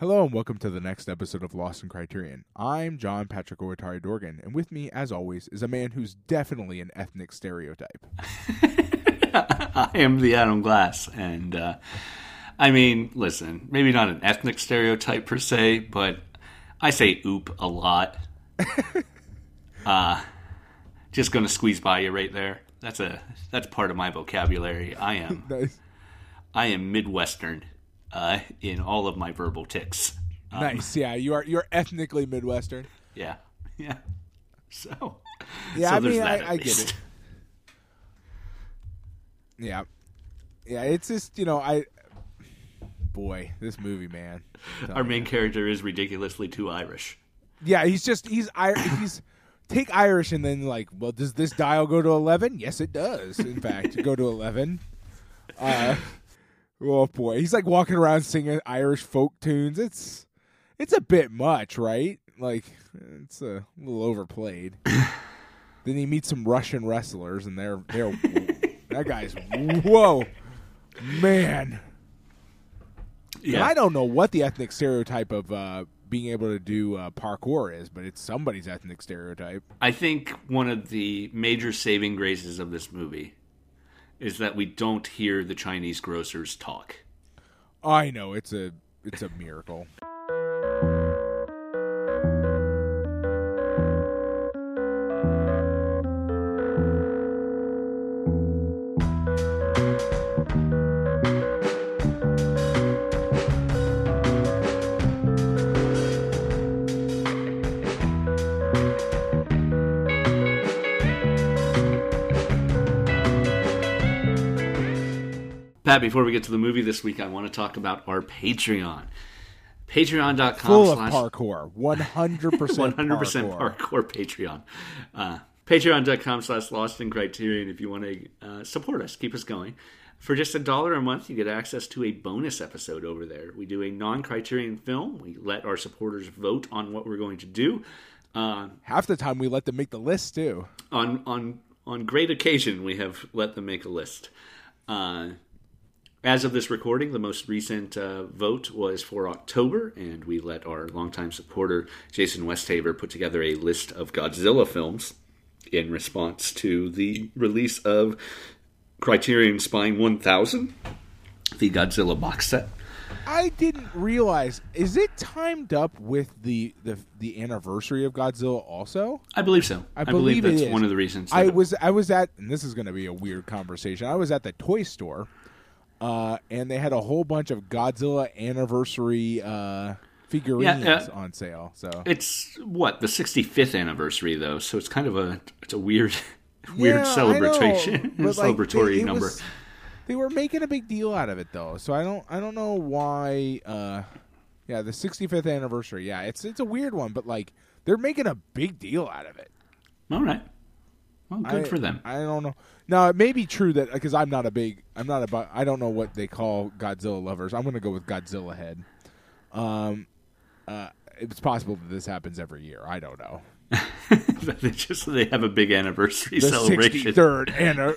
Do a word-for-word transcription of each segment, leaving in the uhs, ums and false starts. Hello and welcome to the next episode of Lost in Criterion. I'm John Patrick Owatari Dorgan, and with me, as always, is a man who's definitely an ethnic stereotype. I am the Adam Glass, and uh, I mean, listen, maybe not an ethnic stereotype per se, but I say oop a lot. uh, just going to squeeze by you right there. That's a that's part of my vocabulary. I am, nice. I am Midwestern. Uh, in all of my verbal tics. Um, nice, yeah. You are you're ethnically Midwestern. Yeah, yeah. So, yeah. So I mean, I, I get it. Yeah, yeah. It's just you know, I boy, this movie, man. Our main you. character is ridiculously too Irish. Yeah, he's just he's he's take Irish and then like, well, does this dial go to eleven? Yes, it does. In fact, go to eleven. Uh, Oh boy, he's like walking around singing Irish folk tunes. It's it's a bit much, right? Like it's a little overplayed. Then he meets some Russian wrestlers, and they're they're that guy's whoa, man. Yeah, and I don't know what the ethnic stereotype of uh, being able to do uh, parkour is, but it's somebody's ethnic stereotype. I think one of the major saving graces of this movie is that we don't hear the Chinese grocers talk. I know, it's a it's a miracle. Pat, before we get to the movie this week, I want to talk about our Patreon. Patreon dot com Full slash... of parkour. one hundred percent, one hundred percent parkour. parkour Patreon. Uh, Patreon dot com slash Lost in Criterion if you want to uh, support us, keep us going. For just a dollar a month, you get access to a bonus episode over there. We do a non-Criterion film. We let our supporters vote on what we're going to do. Uh, Half the time we let them make the list, too. On, on, on great occasion, we have let them make a list. Uh... As of this recording, the most recent uh, vote was for October, and we let our longtime supporter, Jason Westhaver, put together a list of Godzilla films in response to the release of Criterion Spine one thousand, the Godzilla box set. I didn't realize, is it timed up with the, the, the anniversary of Godzilla also? I believe so. I, I believe, believe that's it one of the reasons. I was, I was at, and this is going to be a weird conversation, I was at the toy store. Uh, and they had a whole bunch of Godzilla anniversary uh, figurines yeah, uh, on sale. So it's what the sixty-fifth anniversary, though. So it's kind of a it's a weird, weird yeah, celebration, know, celebratory like, they, number. Was, they were making a big deal out of it, though. So I don't I don't know why. Uh, yeah, the sixty-fifth anniversary. Yeah, it's it's a weird one, but like they're making a big deal out of it. All right. Well, good I, for them. I don't know. Now, it may be true that, because I'm not a big, I'm not about, I don't know what they call Godzilla lovers. I'm going to go with Godzilla head. Um, uh, it's possible that this happens every year. I don't know. they just, they have a big anniversary the celebration. sixty-third anna-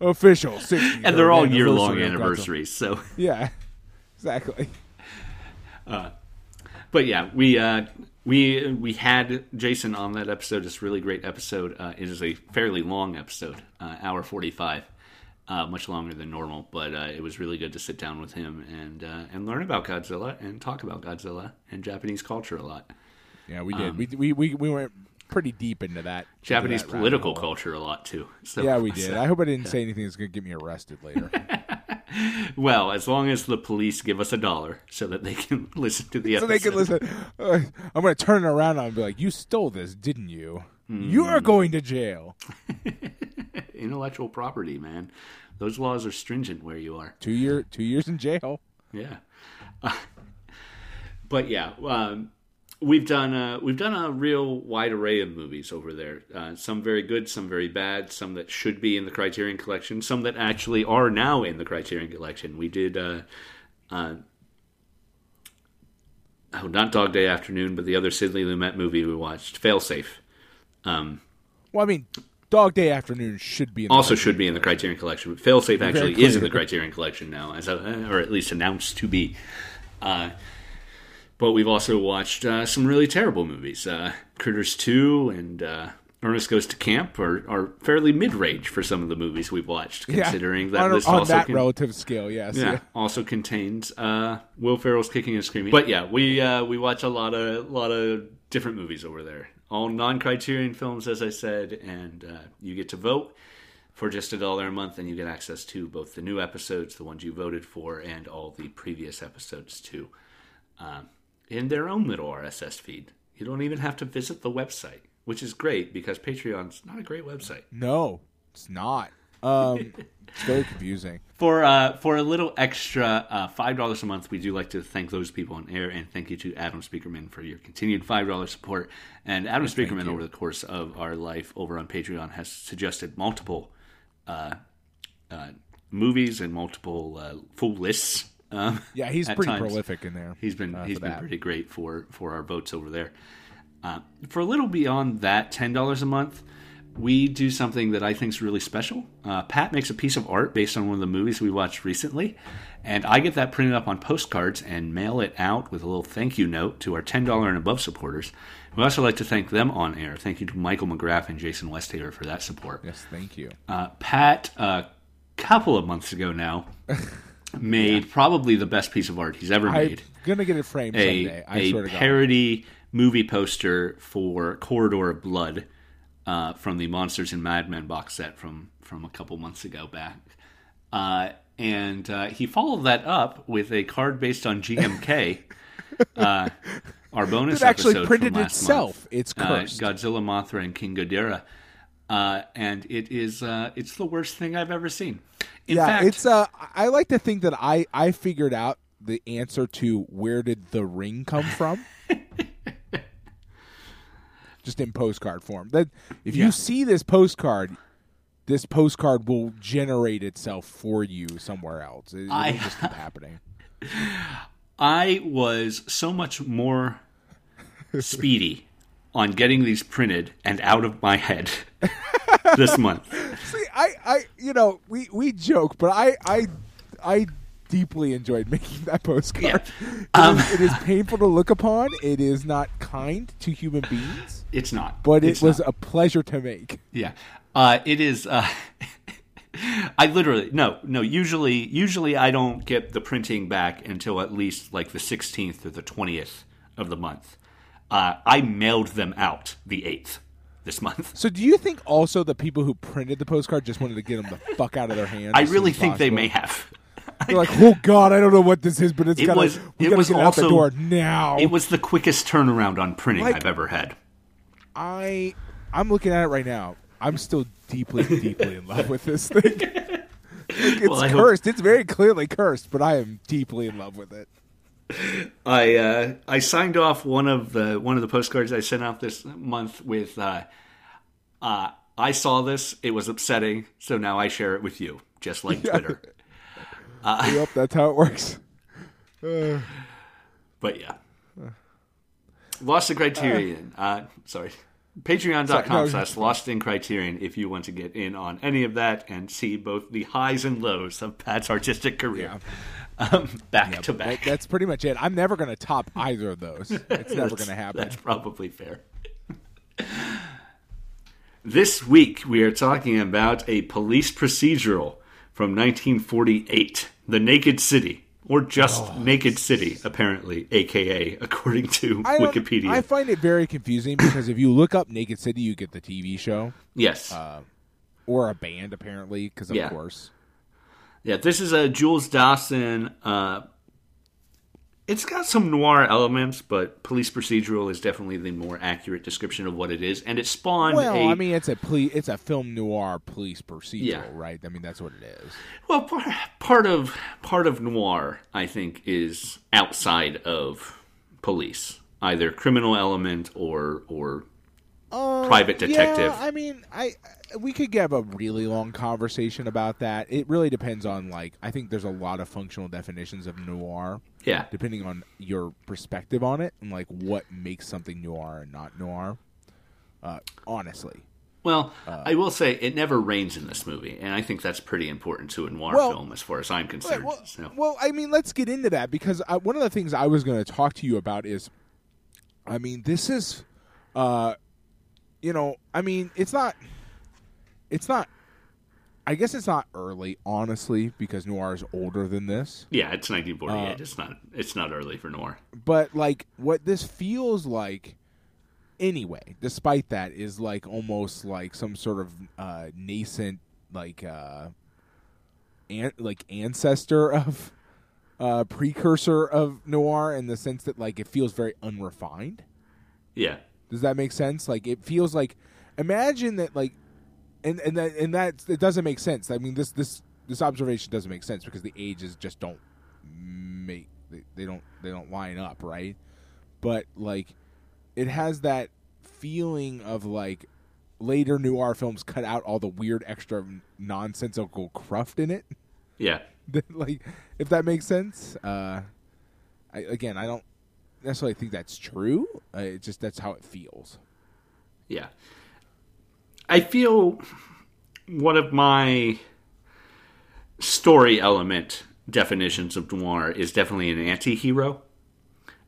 official sixty-third And they're all year-long anniversaries, so. Yeah, exactly. Uh, but yeah, we, uh, We we had Jason on that episode. It's a really great episode. Uh, it is a fairly long episode, uh, hour forty-five, uh, much longer than normal. But uh, it was really good to sit down with him and uh, and learn about Godzilla and talk about Godzilla and Japanese culture a lot. Yeah, we did. Um, we, we we we went pretty deep into that. Japanese into that political culture a lot, too. So, yeah, we did. So, I hope I didn't yeah. say anything that's going to get me arrested later. Well, as long as the police give us a dollar so that they can listen to the episode. So they can listen. Uh, I'm going to turn it around and be like, you stole this, didn't you? Mm. You're going to jail. Intellectual property, man. Those laws are stringent where you are. Two year, two years in jail. Yeah. Uh, but yeah, um, we've done a, we've done a real wide array of movies over there. Uh, some very good, some very bad, some that should be in the Criterion Collection, some that actually are now in the Criterion Collection. We did, uh, uh, oh, not Dog Day Afternoon, but the other Sidney Lumet movie we watched, Failsafe. Um, well, I mean, Dog Day Afternoon should be in the also should be in the Criterion Collection, but Failsafe actually is in the Criterion Collection now, as a, or at least announced to be. Uh, But we've also watched uh, some really terrible movies. Uh, Critters two and uh, Ernest Goes to Camp are, are fairly mid-range for some of the movies we've watched, considering yeah. that on, list on also that con- relative scale, yes. Yeah, yeah. Also contains uh, Will Ferrell's Kicking and Screaming. But yeah, we uh, we watch a lot of lot of different movies over there. All non-Criterion films, as I said, and uh, you get to vote for just a dollar a month, and you get access to both the new episodes, the ones you voted for, and all the previous episodes too, um, in their own little R S S feed. You don't even have to visit the website, which is great because Patreon's not a great website. No, it's not. Um, it's very confusing. For uh, for a little extra uh, five dollars a month, we do like to thank those people on air, and thank you to Adam Speakerman for your continued five dollars support. And Adam yes, Speakerman, over the course of our life over on Patreon, has suggested multiple Uh, uh, movies and multiple uh, full lists. Um, yeah, he's pretty times. prolific in there. He's been uh, he's been that. pretty great for, for our votes over there. Uh, for a little beyond that, ten dollars a month, we do something that I think is really special. Uh, Pat makes a piece of art based on one of the movies we watched recently, and I get that printed up on postcards and mail it out with a little thank you note to our ten dollars and above supporters. We also like to thank them on air. Thank you to Michael McGrath and Jason Westhaver for that support. Yes, thank you. Uh, Pat, a couple of months ago now, made yeah. probably the best piece of art he's ever made. I'm going to get it framed a, someday. I a sort of parody movie poster for Corridor of Blood uh, from the Monsters and Madmen box set from, from a couple months ago back. Uh, and uh, he followed that up with a card based on G M K. uh Our bonus it actually episode printed from last itself. Month, it's cursed. Uh, Godzilla, Mothra, and King Ghidorah, uh, and it is uh, it's the worst thing I've ever seen. In yeah, fact, it's. Uh, I like to think that I, I figured out the answer to where did the ring come from, just in postcard form. That if yeah. you see this postcard, this postcard will generate itself for you somewhere else. It, I, it'll just keep happening. I was so much more speedy on getting these printed and out of my head this month. See, I, I, you know, we, we joke, but I, I, I deeply enjoyed making that postcard. Yeah. Um, it, is, it is painful to look upon. It is not kind to human beings. It's not. But it it's was not. a pleasure to make. Yeah. Uh, it is. Uh, I literally no no usually usually I don't get the printing back until at least like the sixteenth or the twentieth of the month. Uh, I mailed them out the eighth this month. So do you think also the people who printed the postcard just wanted to get them the fuck out of their hands? I really think possible? they may have. They're like, oh God, I don't know what this is, but it's it gotta, was, we it gotta was get also, out the door now. It was the quickest turnaround on printing like, I've ever had. I I'm looking at it right now. I'm still deeply, deeply in love with this thing. Like it's well, cursed. Hope... It's very clearly cursed, but I am deeply in love with it. I uh, I signed off one of the one of the postcards I sent out this month with, uh, uh, I saw this. It was upsetting, so now I share it with you, just like Twitter. uh, yep, that's how it works. Uh, but yeah, uh, Lost in Criterion. Uh, uh, sorry. Patreon.com slash Lost in Criterion if you want to get in on any of that and see both the highs and lows of Pat's artistic career yeah. um, back yeah, to back. That's pretty much it. I'm never going to top either of those. It's never going to happen. That's probably fair. This week we are talking about a police procedural from nineteen forty-eight, The Naked City. Or just oh, Naked City, apparently, a k a according to I Wikipedia. I find it very confusing because if you look up Naked City, you get the T V show. Yes. Uh, or a band, apparently, because of yeah. course. Yeah, this is a Jules Dassin. Uh, it's got some noir elements, but police procedural is definitely the more accurate description of what it is. And it spawned well, a... Well, I mean, it's a, poli- it's a film noir police procedural, yeah. right? I mean, that's what it is. Well, part... Part of part of noir, I think, is outside of police, either criminal element or or uh, private detective. Yeah, I mean, I we could have a really long conversation about that. It really depends on like I think there's a lot of functional definitions of noir. Yeah, depending on your perspective on it and like what makes something noir and not noir. Uh, honestly, Well, uh, I will say it never rains in this movie, and I think that's pretty important to a noir well, film as far as I'm concerned. Well, so. well, I mean, let's get into that, because I, one of the things I was going to talk to you about is, I mean, this is, uh, you know, I mean, it's not, it's not, I guess it's not early, honestly, because noir is older than this. Yeah, it's nineteen forty-eight. Uh, it's not, it's not early for noir. But, like, what this feels like... Anyway, despite that, is like almost like some sort of uh, nascent, like uh, an- like ancestor of, uh, precursor of noir, in the sense that like it feels very unrefined. Yeah, does that make sense? Like it feels like, imagine that like, and and that and that it doesn't make sense. I mean, this this this observation doesn't make sense because the ages just don't make they, they don't they don't line up, right? But like. It has that feeling of, like, later noir films cut out all the weird extra nonsensical cruft in it. Yeah. Like, if that makes sense. Uh, I, again, I don't necessarily think that's true. Uh, it just, that's how it feels. Yeah. I feel one of my story element definitions of noir is definitely an anti-hero.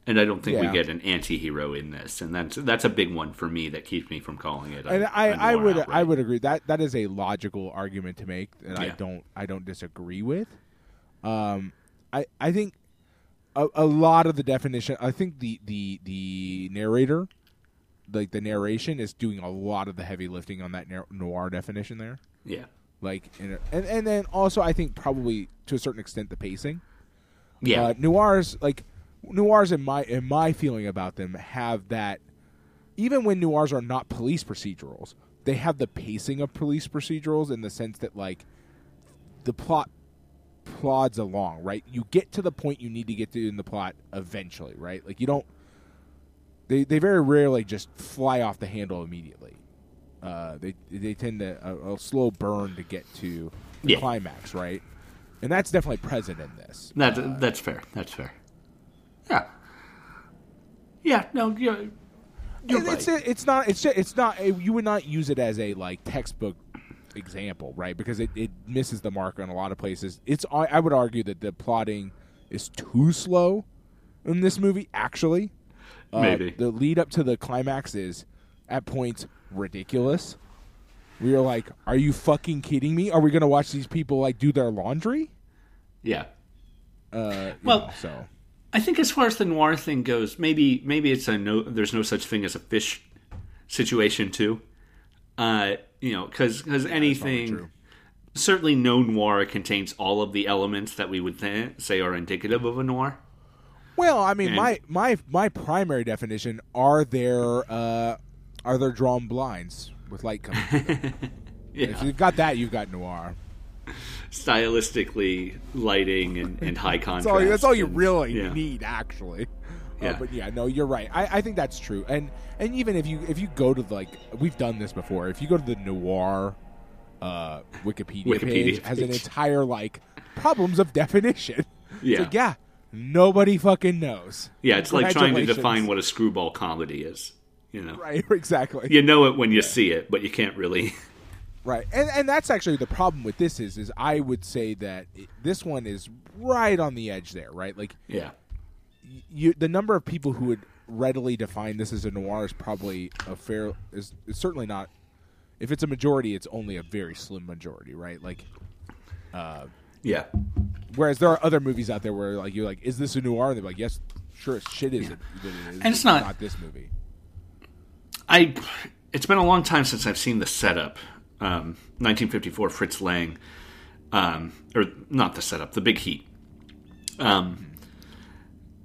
And I don't think yeah. we get an anti-hero in this, and that's that's a big one for me that keeps me from calling it. A, and I, a I would outright. I would agree that that is a logical argument to make, and yeah. I don't I don't disagree with. Um, I I think a, a lot of the definition. I think the, the the narrator, like the narration, is doing a lot of the heavy lifting on that noir definition there. Yeah, like and and then also I think probably to a certain extent the pacing. Yeah, uh, noirs like. Noirs, in my in my feeling about them, have that. Even when noirs are not police procedurals, they have the pacing of police procedurals in the sense that, like, the plot plods along, right? You get to the point you need to get to in the plot eventually, right? Like, you don't. They they very rarely just fly off the handle immediately. Uh, they they tend to a, a slow burn to get to the yeah. climax, right? And that's definitely present in this. That's uh, that's fair. That's fair. Yeah, yeah. No, you're, you're right. It's a, it's not. It's just, it's not. A, you would not use it as a like textbook example, right? Because it, it misses the mark in a lot of places. It's. I, I would argue that the plotting is too slow in this movie. Actually, uh, maybe the lead up to the climax is at points ridiculous. We are like, are you fucking kidding me? Are we going to watch these people like do their laundry? Yeah. Uh, well, know, so. I think as far as the noir thing goes, maybe maybe it's a no. There's no such thing as a fish situation too, uh, you know, because because anything, certainly no noir contains all of the elements that we would th- say are indicative of a noir. Well, I mean, and, my, my my primary definition are there uh, are there drawn blinds with light coming through them. Yeah. If you've got that, you've got noir. Stylistically, lighting and, and high contrast. That's all, that's all you and, really yeah. need, actually. Yeah. Uh, but yeah, no, you're right. I, I think that's true. And and even if you if you go to like we've done this before. If you go to the noir uh, Wikipedia, Wikipedia page, page, it has an entire like problems of definition. Yeah, it's like, yeah. Nobody fucking knows. Yeah, it's like trying to define what a screwball comedy is. You know, right? Exactly. You know it when you yeah. see it, but you can't really. Right, and and that's actually the problem with this is is I would say that it, this one is right on the edge there, right? Like, yeah, you the number of people who would readily define this as a noir is probably a fair is, is certainly not. If it's a majority, it's only a very slim majority, right? Like, uh, yeah. Whereas there are other movies out there where like you're like, is this a noir? And they're like, yes, sure, shit is yeah. it, it is, and it's, it's not, not this movie. I. It's been a long time since I've seen the setup. Um, nineteen fifty-four, Fritz Lang, um, or not the setup, The Big Heat. Um,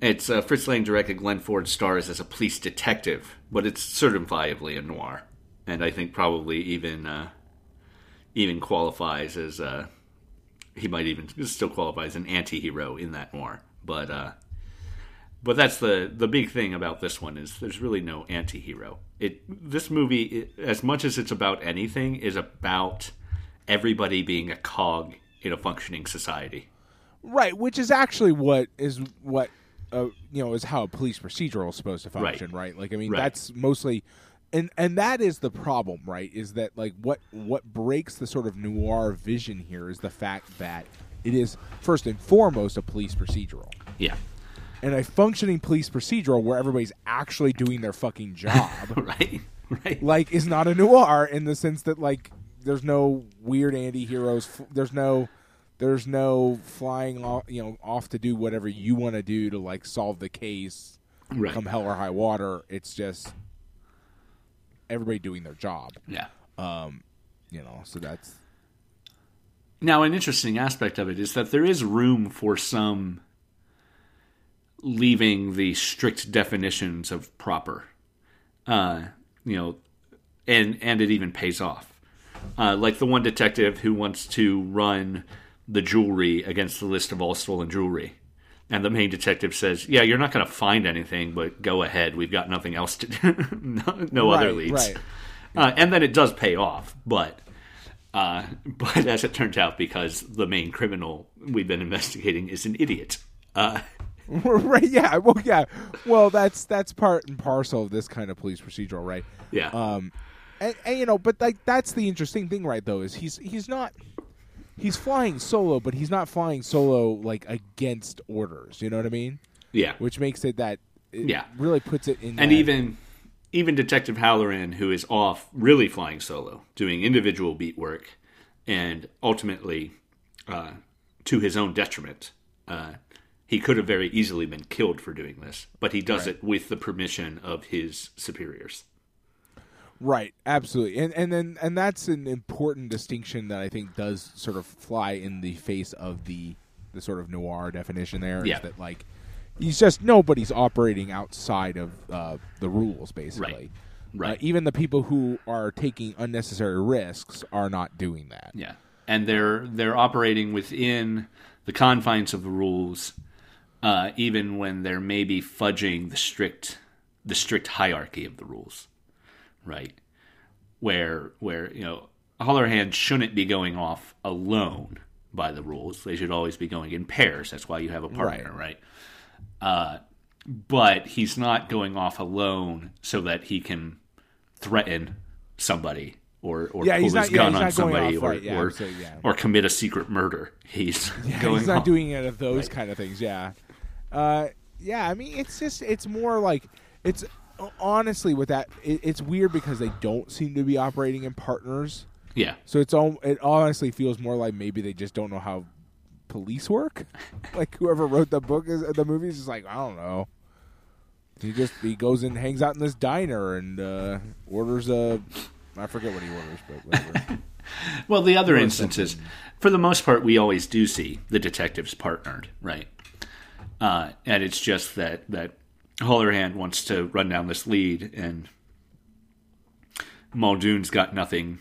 it's uh, Fritz Lang directed. Glenn Ford stars as a police detective, but it's certifiably a noir, and I think probably even uh, even qualifies as uh, he might even still qualify as an anti-hero in that noir. But uh, but that's the the big thing about this one is there's really no anti-hero. It, this movie, it, as much as it's about anything, is about everybody being a cog in a functioning society. Right, which is actually what is what uh, you know is how a police procedural is supposed to function. Right, right? Like I mean, right. that's mostly And and that is the problem, right? Is that like what what breaks the sort of noir vision here is the fact that it is first and foremost a police procedural. Yeah. And a functioning police procedural where everybody's actually doing their fucking job, right? Right. Like, is not a noir in the sense that like there's no weird anti-heroes. There's no there's no flying off, you know, off to do whatever you want to do to like solve the case, right, come hell or high water. It's just everybody doing their job. Yeah. Um, you know, so that's... Now, an interesting aspect of it is that there is room for some leaving the strict definitions of proper. Uh, you know, and, and it even pays off. Uh, like the one detective who wants to run the jewelry against the list of all stolen jewelry. And the main detective says, yeah, you're not going to find anything, but go ahead. We've got nothing else to do. no no right, other leads. Right. Uh, and then it does pay off. But uh, but as it turned out, because the main criminal we've been investigating is an idiot. Uh, right, yeah. Well, yeah. Well, that's that's part and parcel of this kind of police procedural, right? Yeah. Um, and, and, you know, but like that's the interesting thing, right, though, is he's he's not... He's flying solo, but he's not flying solo like against orders. You know what I mean? Yeah. Which makes it that it yeah. really puts it in. And that even even Detective Halloran, who is off really flying solo, doing individual beat work, and ultimately uh, to his own detriment, uh, he could have very easily been killed for doing this, but he does right. it with the permission of his superiors. Right, absolutely, and and then and that's an important distinction that I think does sort of fly in the face of the the sort of noir definition there. Yeah. Is that like he's just nobody's operating outside of uh, the rules, basically. Right. Right. Uh, even the people who are taking unnecessary risks are not doing that. Yeah, and they're they're operating within the confines of the rules, uh, even when they're maybe fudging the strict the strict hierarchy of the rules. Right, where where you know Halloran shouldn't be going off alone by the rules. They should always be going in pairs. That's why you have a partner, right? right? Uh, but he's not going off alone so that he can threaten somebody or or yeah, pull his not, gun yeah, on somebody off, or right, yeah, or, so, yeah. or commit a secret murder. He's yeah, going he's not off. doing any of those right. kind of things. Yeah, uh, yeah. I mean, it's just it's more like it's. Honestly, with that, it, it's weird because they don't seem to be operating in partners. Yeah. So it's all, it honestly feels more like maybe they just don't know how police work. Like whoever wrote the book, is, the movie is just like, I don't know. He just he goes and hangs out in this diner and uh, orders a, I forget what he orders, but whatever. Well, the other instances, something. For the most part, we always do see the detectives partnered, right? Uh, and it's just that that. Halloran wants to run down this lead, and Muldoon's got nothing,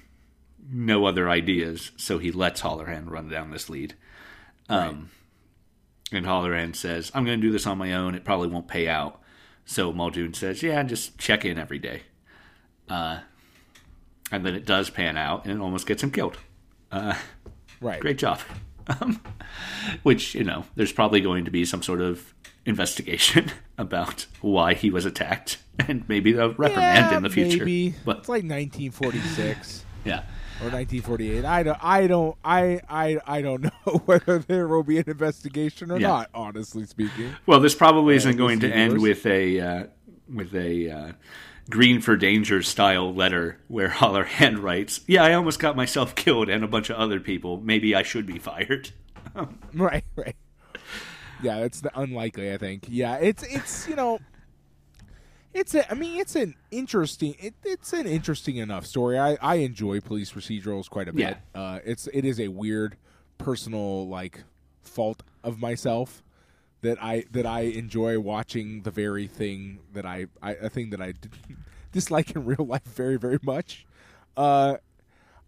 no other ideas, so he lets Halloran run down this lead. Um, right. And Halloran says, I'm going to do this on my own. It probably won't pay out. So Muldoon says, yeah, just check in every day. Uh, and then it does pan out, and it almost gets him killed. Uh, right. Great job. Um, which, you know, there's probably going to be some sort of investigation about why he was attacked and maybe a reprimand yeah, in the future. Maybe. But it's like nineteen forty-six, yeah, or nineteen forty-eight. I don't, I don't, I, I, I don't know whether there will be an investigation or yeah. not. Honestly speaking, well, this probably isn't yeah, going to end with a uh, with a uh, Green for Danger style letter where Halloran writes, "Yeah, I almost got myself killed and a bunch of other people. Maybe I should be fired." right, right. Yeah, it's the unlikely, I think. Yeah, it's it's you know, it's a, I mean, it's an interesting it, it's an interesting enough story. I, I enjoy police procedurals quite a bit. Yeah. Uh, it's it is a weird personal like fault of myself that I that I enjoy watching the very thing that I, I a thing that I dislike in real life very very much. Uh,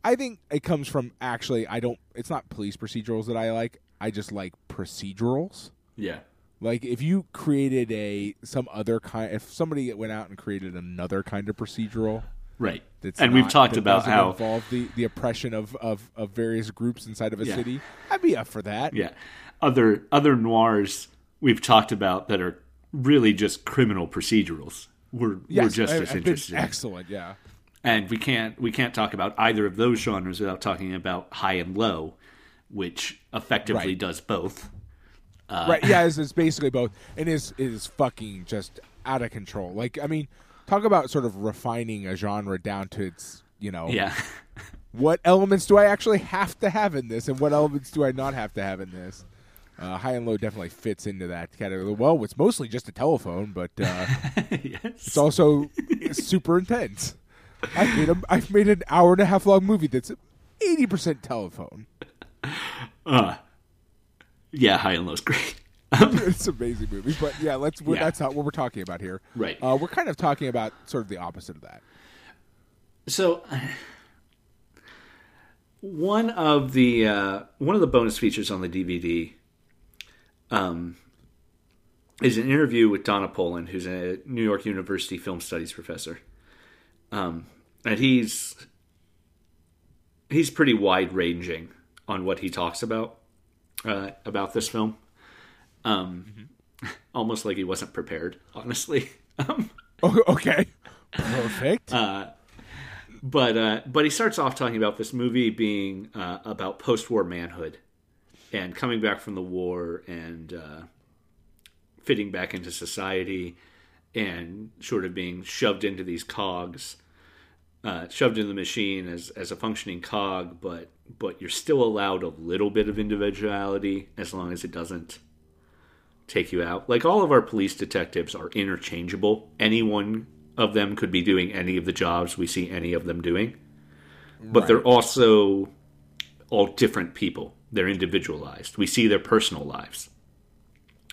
I think it comes from actually I don't. It's not police procedurals that I like. I just like procedurals. Yeah. Like if you created a some other kind if somebody went out and created another kind of procedural. Right. That's and not, we've talked that about how involve the, the oppression of, of, of various groups inside of a yeah. city. I'd be up for that. Yeah. Other other noirs we've talked about that are really just criminal procedurals. we're yes, we're just I, as I've interested. Been excellent, yeah. And we can't we can't talk about either of those genres without talking about High and Low, which effectively right. does both. Uh, right, yeah, it's, it's basically both. And it is, it is fucking just out of control. Like, I mean, talk about sort of refining a genre down to its, you know, yeah. what elements do I actually have to have in this and what elements do I not have to have in this? Uh, High and Low definitely fits into that category. Well, it's mostly just a telephone, but uh, yes. it's also super intense. I've made, a, I've made an hour and a half long movie that's eighty percent telephone. Uh, yeah, High and Low's great. It's an amazing movie, but yeah, let's. Yeah. That's not what we're talking about here. Right. Uh, we're kind of talking about sort of the opposite of that. So, uh, one of the uh, one of the bonus features on the D V D um, is an interview with Donna Poland, who's a New York University film studies professor, um, and he's he's pretty wide ranging on what he talks about uh, about this film. Um, mm-hmm. Almost like he wasn't prepared, honestly. Um, oh, okay, perfect. Uh, but uh, but he starts off talking about this movie being uh, about post-war manhood and coming back from the war and uh, fitting back into society and sort of being shoved into these cogs, uh, shoved into the machine as as a functioning cog, but but you're still allowed a little bit of individuality as long as it doesn't take you out. Like, all of our police detectives are interchangeable. Any one of them could be doing any of the jobs we see any of them doing. But right. they're also all different people. They're individualized. We see their personal lives.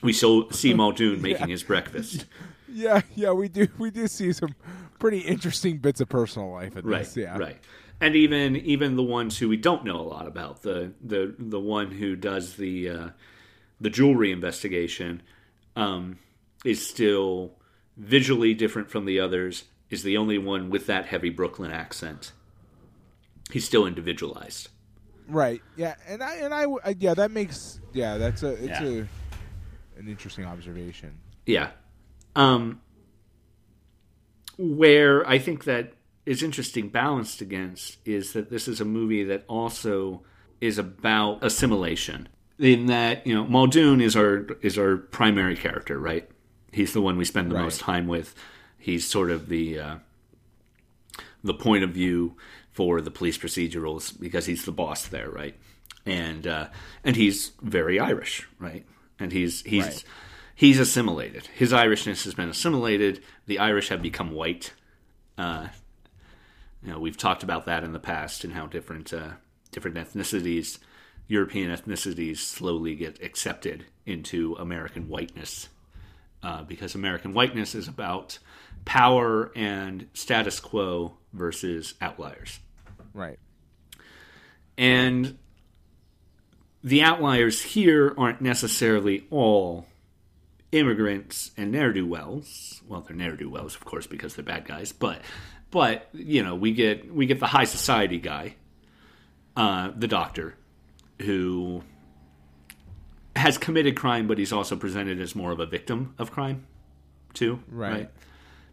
We so see Muldoon making yeah. his breakfast. Yeah, yeah, we do we do see some pretty interesting bits of personal life in right, this. Yeah. Right. And even even the ones who we don't know a lot about. The the the one who does the uh the jewelry investigation um, is still visually different from the others, is the only one with that heavy Brooklyn accent. He's still individualized. Right. Yeah. And I, and I, yeah, that makes, yeah, that's a, it's yeah. a, an interesting observation. Yeah. Um, where I think that is interesting balanced against is that this is a movie that also is about assimilation. In that, you know, Muldoon is our is our primary character, right? He's the one we spend the right. most time with. He's sort of the uh, the point of view for the police procedurals because he's the boss there, right? And uh, and he's very Irish, right? And he's he's right. he's assimilated. His Irishness has been assimilated. The Irish have become white. Uh, you know, we've talked about that in the past and how different uh, different ethnicities. European ethnicities slowly get accepted into American whiteness uh, because American whiteness is about power and status quo versus outliers. Right. And the outliers here aren't necessarily all immigrants and ne'er-do-wells. Well, they're ne'er-do-wells, of course, because they're bad guys. But, but you know, we get we get the high society guy, uh, the doctor, who has committed crime, but he's also presented as more of a victim of crime, too. Right. right?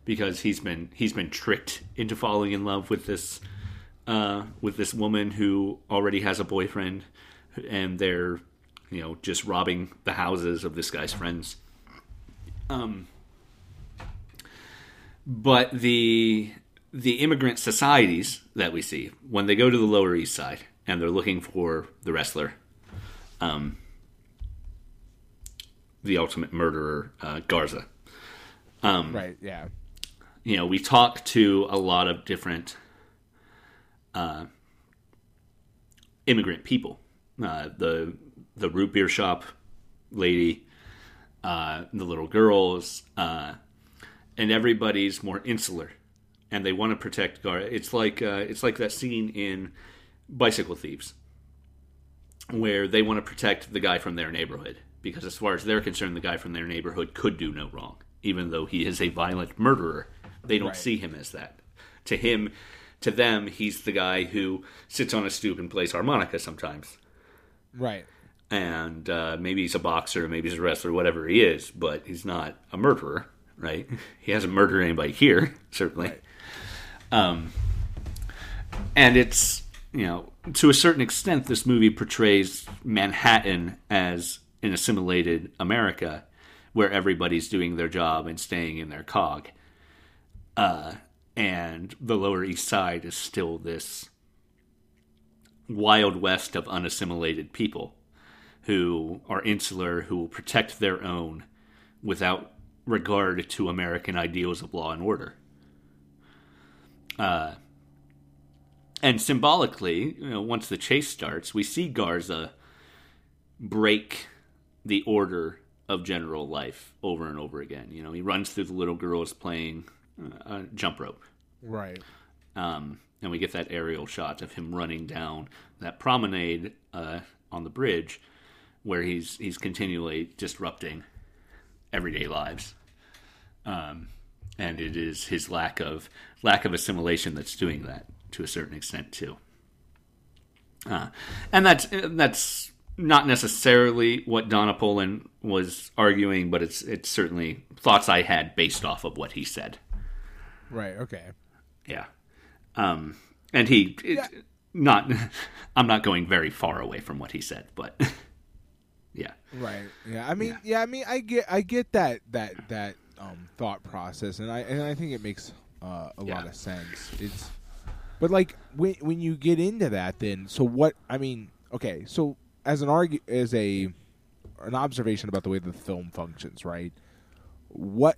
Because he's been he's been tricked into falling in love with this uh, with this woman who already has a boyfriend, and they're you know just robbing the houses of this guy's friends. Um. But the the immigrant societies that we see when they go to the Lower East Side. And they're looking for the wrestler, um, the ultimate murderer, uh, Garza. Um, right, yeah. You know, we talk to a lot of different uh, immigrant people. Uh, the the root beer shop lady, uh, the little girls, uh, and everybody's more insular. And they want to protect Garza. It's like uh, it's like that scene in Bicycle Thieves, where they want to protect the guy from their neighborhood because as far as they're concerned, the guy from their neighborhood could do no wrong, even though he is a violent murderer. They don't right. see him as that. To him, to them, he's the guy who sits on a stoop and plays harmonica sometimes. Right. And uh, maybe he's a boxer, maybe he's a wrestler, whatever he is, but he's not a murderer. right? He hasn't murdered anybody here, certainly. Right. Um, and it's, you know, to a certain extent, this movie portrays Manhattan as an assimilated America where everybody's doing their job and staying in their cog. Uh, and the Lower East Side is still this Wild West of unassimilated people who are insular, who will protect their own without regard to American ideals of law and order. Uh, and symbolically, you know, once the chase starts, we see Garza break the order of general life over and over again. You know, he runs through the little girls playing uh, jump rope. Right. Um, and we get that aerial shot of him running down that promenade uh, on the bridge where he's he's continually disrupting everyday lives. Um, and it is his lack of lack of assimilation that's doing that to a certain extent too. Uh, and that's that's not necessarily what Donna Poland was arguing, but it's it's certainly thoughts I had based off of what he said. Right, okay. Yeah. Um, and he it, yeah. not I'm not going very far away from what he said, but yeah. Right. Yeah. I mean, yeah. yeah, I mean, I get I get that that that um thought process, and I and I think it makes uh, a yeah. lot of sense. It's but like when when you get into that then, so what I mean, okay, so as an argue as a an observation about the way the film functions, right? What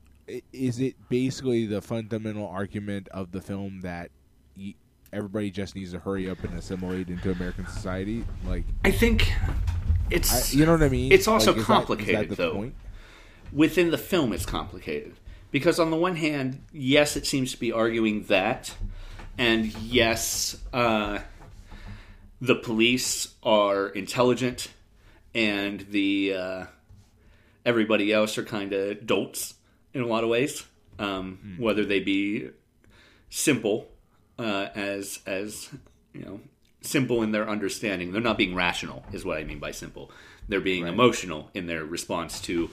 is it basically the fundamental argument of the film that everybody just needs to hurry up and assimilate into American society? Like, I think it's I, you know what I mean. It's also like, complicated is that, is that the though. Point? Within the film, it's complicated because on the one hand, yes, it seems to be arguing that, and yes, uh, the police are intelligent, and the uh, everybody else are kind of dolts in a lot of ways, um, mm. whether they be simple. Uh, as as you know, simple in their understanding, they're not being rational, is what I mean by simple. They're being right. emotional in their response to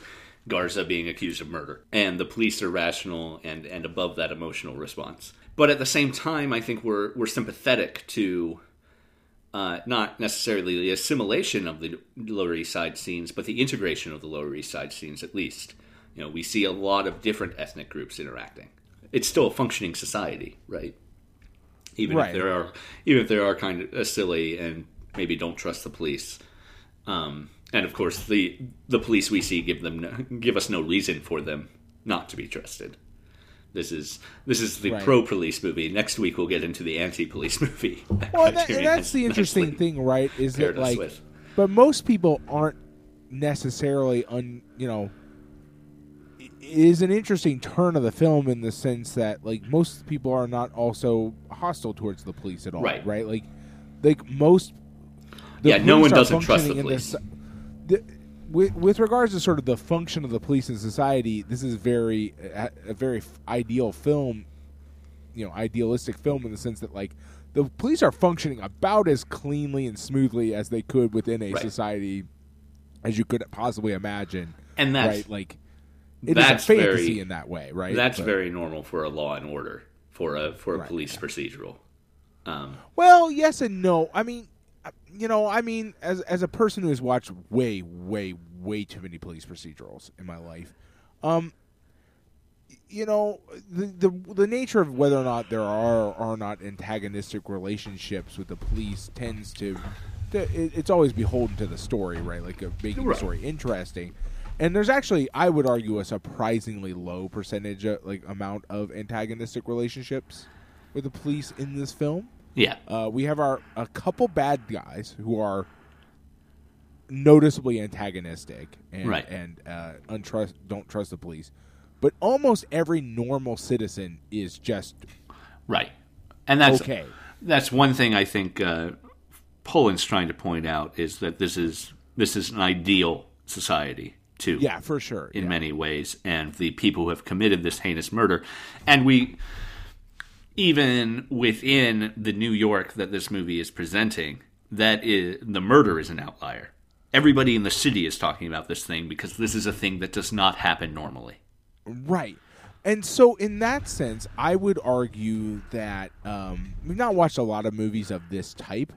Garza being accused of murder, and the police are rational and, and above that emotional response. But at the same time, I think we're we're sympathetic to uh, not necessarily the assimilation of the Lower East Side scenes, but the integration of the Lower East Side scenes. At least, you know, we see a lot of different ethnic groups interacting. It's still a functioning society, right? Even right. if there are, even if there are kind of silly and maybe don't trust the police, um, and of course the the police we see give them no, give us no reason for them not to be trusted. This is this is the right. pro police movie. Next week we'll get into the anti police movie. Well, that, that's the interesting thing, right? Is that like, with. But most people aren't necessarily un, you know. Is an interesting turn of the film in the sense that like most people are not also hostile towards the police at all, right? right? Like, like most, the yeah, no one doesn't trust the police. This, the, with, with regards to sort of the function of the police in society, this is very a, a very ideal film, you know, idealistic film in the sense that like the police are functioning about as cleanly and smoothly as they could within a right. society as you could possibly imagine, and that's right? like. It that's is a fantasy very, in that way, right? That's but, very normal for a Law and Order, for a for a right, police yeah. procedural. Um, well, yes and no. I mean, you know, I mean, as as a person who has watched way, way, way too many police procedurals in my life, um, you know, the, the the nature of whether or not there are or are not antagonistic relationships with the police tends to, to it, it's always beholden to the story, right? Like a, making right. the story interesting. And there's actually, I would argue, a surprisingly low percentage, of, like amount of antagonistic relationships with the police in this film. Yeah, uh, we have our a couple bad guys who are noticeably antagonistic and right. and uh, untrust don't trust the police, but almost every normal citizen is just right, and that's okay. That's one thing I think uh, Poland's trying to point out is that this is this is an ideal society. Too, yeah, for sure. In yeah. many ways, and the people who have committed this heinous murder, and we, even within the New York that this movie is presenting, that is the murder is an outlier. Everybody in the city is talking about this thing because this is a thing that does not happen normally, right? And so in that sense, I would argue that um, we've not watched a lot of movies of this type,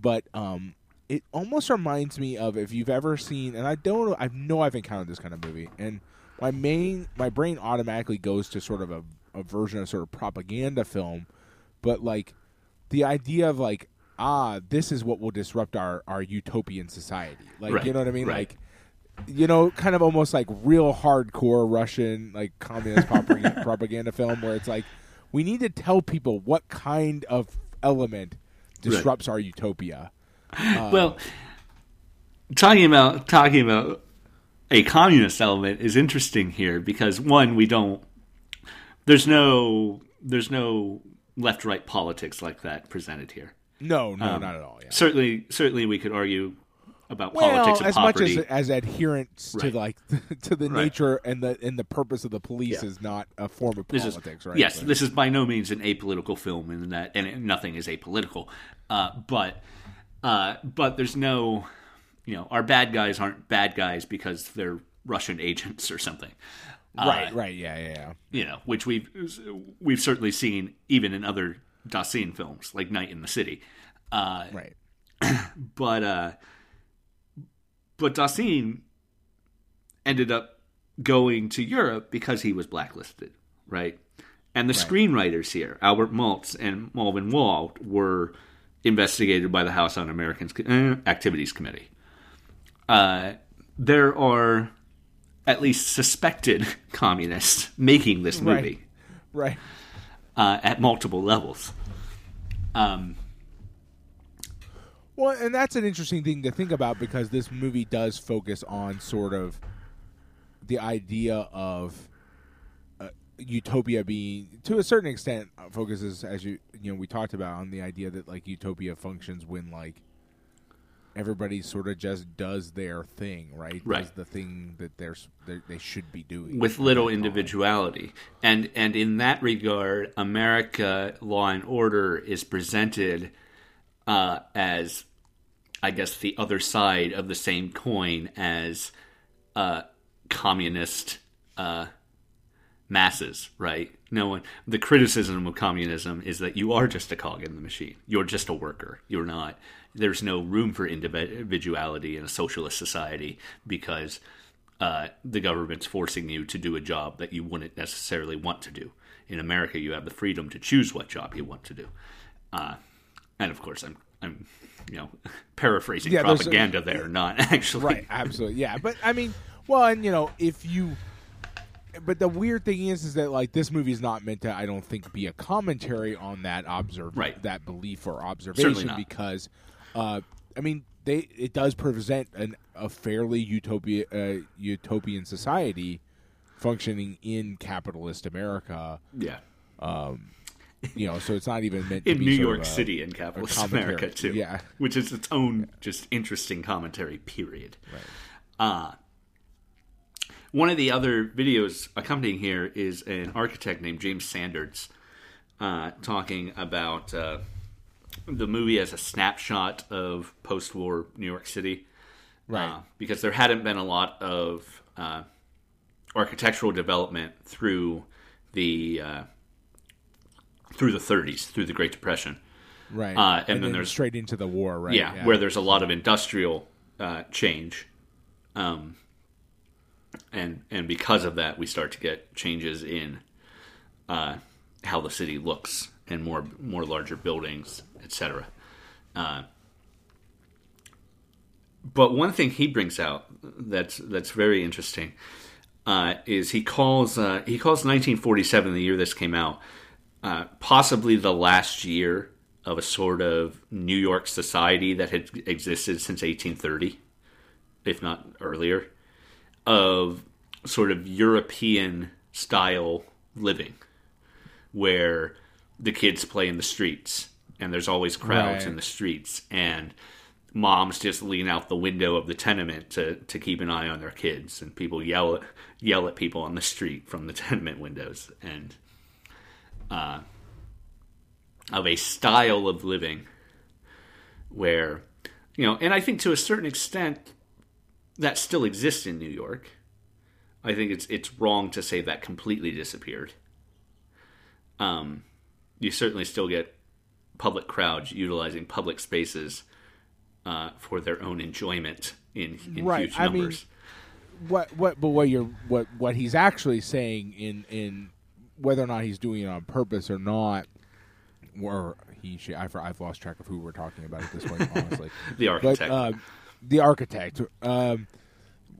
but um, it almost reminds me of, if you've ever seen, and I don't, I know I've encountered this kind of movie, and my main, my brain automatically goes to sort of a, a version of sort of propaganda film, but like the idea of like, ah, this is what will disrupt our, our utopian society. Like, right. you know what I mean? Right. Like, you know, kind of almost like real hardcore Russian, like communist propaganda film where it's like, we need to tell people what kind of element disrupts right. our utopia. Uh, well, talking about talking about a communist element is interesting here because one, we don't, there's no, there's no left-right politics like that presented here. No, no, um, not at all. Yeah. Certainly, certainly we could argue about well, politics and as poverty. much as, as adherence right. to like to the right. nature and the and the purpose of the police yeah. is not a form of this politics, is, right? Yes, so. This is by no means an apolitical film, in that and it, nothing is apolitical. Uh, but uh, but there's no, you know, our bad guys aren't bad guys because they're Russian agents or something. Right, uh, right, yeah, yeah, yeah. You know, which we've we've certainly seen even in other Dassin films like Night in the City. Uh, right, but. Uh, But Dassin ended up going to Europe because he was blacklisted, right? And the right. screenwriters here, Albert Maltz and Malvin Wald, were investigated by the House Un-American Activities Committee. Uh, there are at least suspected communists making this movie. Right. right. Uh, at multiple levels. Um Well, and that's an interesting thing to think about because this movie does focus on sort of the idea of uh, utopia being, to a certain extent, focuses, as you you know we talked about, on the idea that like utopia functions when like everybody sort of just does their thing, right? Right. Does the thing that they're, they're, they should be doing with little individuality, and and in that regard, America Law and Order is presented. Uh, as, I guess, the other side of the same coin as uh, communist uh, masses, right? No one. The criticism of communism is that you are just a cog in the machine. You're just a worker. You're not. There's no room for individuality in a socialist society because uh, the government's forcing you to do a job that you wouldn't necessarily want to do. In America, you have the freedom to choose what job you want to do. Uh, And of course, I'm, I'm, you know, paraphrasing yeah, propaganda a, there, not actually. Right, absolutely, yeah. But I mean, well, and you know, if you, but the weird thing is, is that like this movie is not meant to, I don't think, be a commentary on that observ, right. that belief or observation, because, uh, I mean, they it does present an, a fairly utopia, uh, utopian society functioning in capitalist America. Yeah. Um, You know, so it's not even meant to in be New York a, City in capitalist America too, yeah, which is its own just interesting commentary. Period. Right. Uh, one of the other videos accompanying here is an architect named James Sanders uh, talking about uh, the movie as a snapshot of post-war New York City, right? Uh, because there hadn't been a lot of uh, architectural development through the. Uh, Through the thirties, through the Great Depression. Right. Uh, and, and then, then there's straight into the war, right? Yeah, yeah. Where there's a lot of industrial uh, change. Um, and and because of that, we start to get changes in uh, how the city looks and more more larger buildings, et cetera. Uh, but one thing he brings out that's that's very interesting uh, is he calls uh, he calls nineteen forty-seven, the year this came out, Uh, possibly the last year of a sort of New York society that had existed since eighteen thirty, if not earlier, of sort of European-style living, where the kids play in the streets, and there's always crowds right. in the streets, and moms just lean out the window of the tenement to, to keep an eye on their kids, and people yell, yell at people on the street from the tenement windows, and... Uh, of a style of living where, you know, and I think to a certain extent that still exists in New York. I think it's it's wrong to say that completely disappeared. Um, you certainly still get public crowds utilizing public spaces uh, for their own enjoyment in, in right. huge numbers. I mean, what what but what you're what what he's actually saying in in whether or not he's doing it on purpose or not, or he should, I've I've lost track of who we're talking about at this point. Honestly, the architect, but, uh, the architect. Um,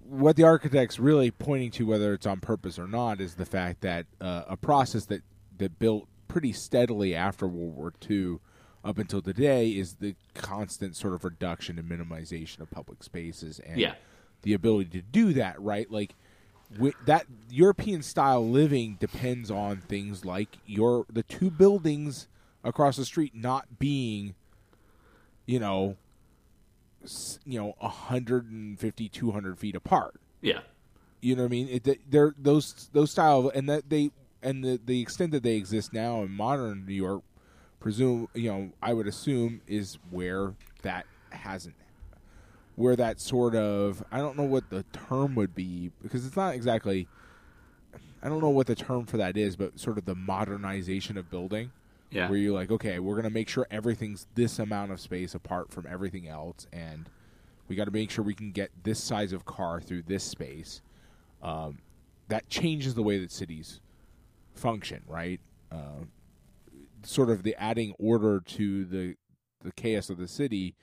what the architect's really pointing to, whether it's on purpose or not, is the fact that uh, a process that that built pretty steadily after World War Two up until today is the constant sort of reduction and minimization of public spaces and yeah. the ability to do that, right? Like with that European-style living depends on things like your the two buildings across the street not being, you know, you know, one fifty, two hundred feet apart. Yeah. You know what I mean? It, they're those those style and that they and the, the extent that they exist now in modern New York, presume you know, I would assume is where that hasn't, where that sort of, I don't know what the term would be because it's not exactly, I don't know what the term for that is, but sort of the modernization of building. Yeah. Where you're like, okay, we're going to make sure everything's this amount of space apart from everything else, and we got to make sure we can get this size of car through this space. Um, that changes the way that cities function, right? Uh, sort of the adding order to the the chaos of the city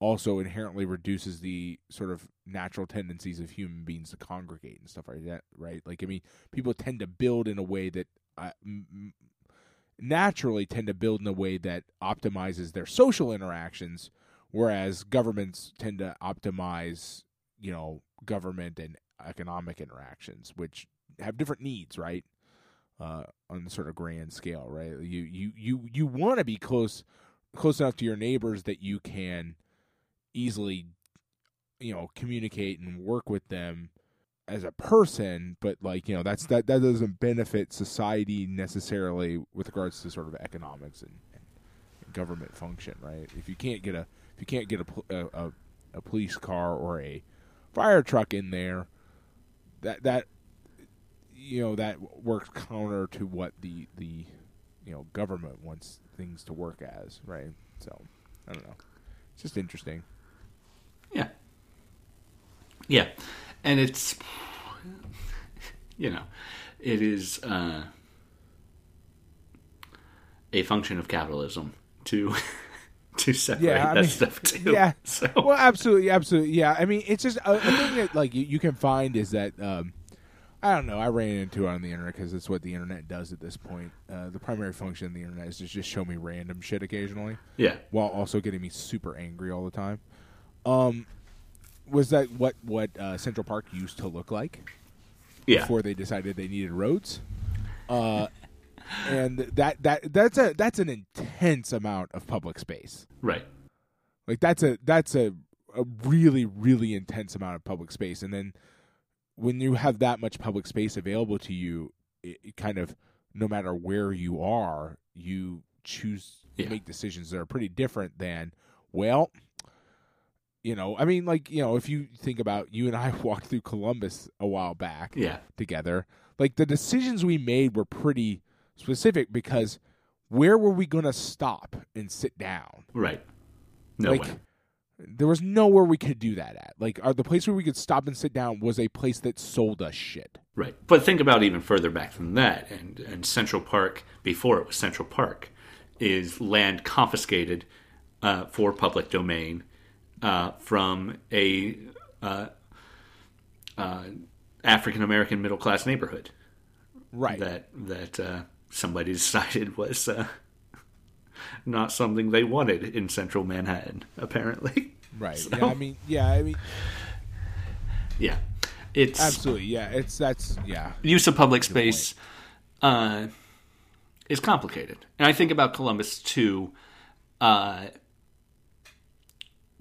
also inherently reduces the sort of natural tendencies of human beings to congregate and stuff like that, right? Like, I mean, people tend to build in a way that... I, m- naturally tend to build in a way that optimizes their social interactions, whereas governments tend to optimize, you know, government and economic interactions, which have different needs, right? Uh, on the sort of grand scale, right? You you you you want to be close close enough to your neighbors that you can easily, you know, communicate and work with them as a person, but like, you know, that's that that doesn't benefit society necessarily with regards to sort of economics and, and government function, right? If you can't get a if you can't get a, a a police car or a fire truck in there, that that you know that works counter to what the the you know government wants things to work as, right? So I don't know, it's just interesting. Yeah. Yeah. And it's, you know, it is uh, a function of capitalism to to separate yeah, that mean, stuff too. Yeah. So. Well, absolutely, absolutely. Yeah. I mean, it's just a, a thing that like you, you can find is that um, I don't know. I ran into it on the internet because it's what the internet does at this point. Uh, the primary function of the internet is to just show me random shit occasionally. Yeah. While also getting me super angry all the time. Um. Was that what, what uh, Central Park used to look like yeah. before they decided they needed roads? Uh, and that that that's a that's an intense amount of public space, right? Like that's a that's a, a really really intense amount of public space. And then when you have that much public space available to you, it, it kind of no matter where you are, you choose yeah. to make decisions that are pretty different than well. You know, I mean, like, you know, if you think about you and I walked through Columbus a while back yeah. together, like the decisions we made were pretty specific because where were we going to stop and sit down? Right. No like, way. There was nowhere we could do that at. Like our, the place where we could stop and sit down was a place that sold us shit. Right. But think about even further back than that. And, and Central Park, before it was Central Park, is land confiscated uh, for public domain. Uh, from a uh, uh, African American middle class neighborhood, right? That that uh, somebody decided was uh, not something they wanted in central Manhattan, apparently. Right. So, yeah. I mean. Yeah. I mean. Yeah. It's absolutely. Yeah. It's that's. Yeah. Use of public space uh, is complicated, and I think about Columbus too. Uh,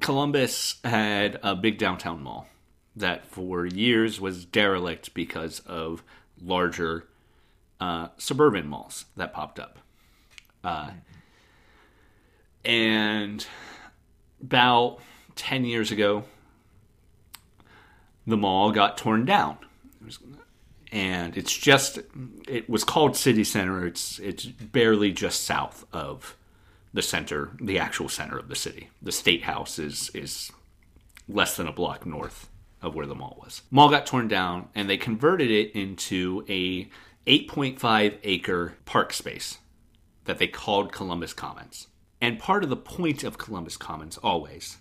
Columbus had a big downtown mall that for years was derelict because of larger uh, suburban malls that popped up. Uh, and about ten years ago, the mall got torn down. It was and it's just, it was called City Center. It's it's barely just south of the center, the actual center of the city. The State House is is less than a block north of where the mall was. Mall got torn down, and they converted it into a eight point five acre park space that they called Columbus Commons. And part of the point of Columbus Commons always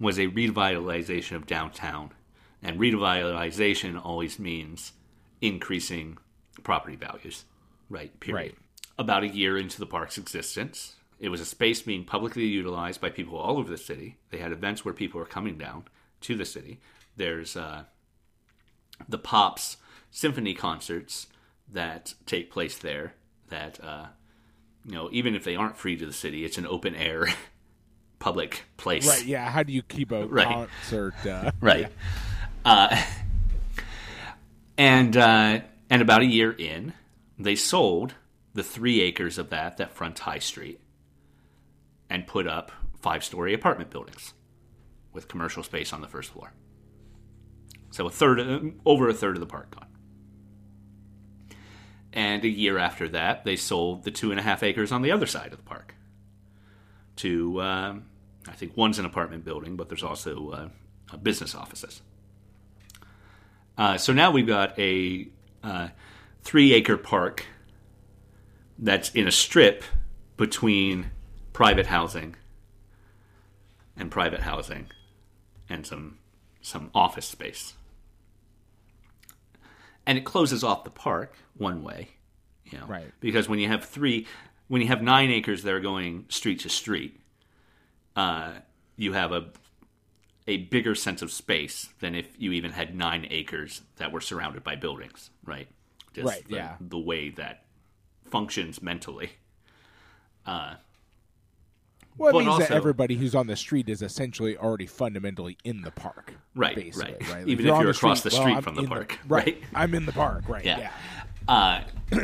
was a revitalization of downtown. And revitalization always means increasing property values, right? Period. Right. About a year into the park's existence, it was a space being publicly utilized by people all over the city. They had events where people were coming down to the city. There's uh, the Pops symphony concerts that take place there that, uh, you know, even if they aren't free to the city, it's an open air public place. Right, yeah. How do you keep a right. concert? Uh, right. Yeah. Uh, and, uh, and about a year in, they sold the three acres of that that fronts High Street and put up five-story apartment buildings with commercial space on the first floor. So a third, over a third of the park gone. And a year after that, they sold the two and a half acres on the other side of the park to, um, I think one's an apartment building, but there's also uh, business offices. Uh, so now we've got a uh, three-acre park that's in a strip between private housing and private housing and some some office space. And it closes off the park one way, you know, right? Because when you have three, when you have nine acres that are going street to street, uh, you have a a bigger sense of space than if you even had nine acres that were surrounded by buildings, right? Just right. The, yeah. The way that functions mentally. Uh, well, it but means also, that everybody who's on the street is essentially already fundamentally in the park, right? Basically, right. right? Like even if you're, you're the across street, the street well, from the park, the, right? right? I'm in the park, right? Yeah. yeah. Uh,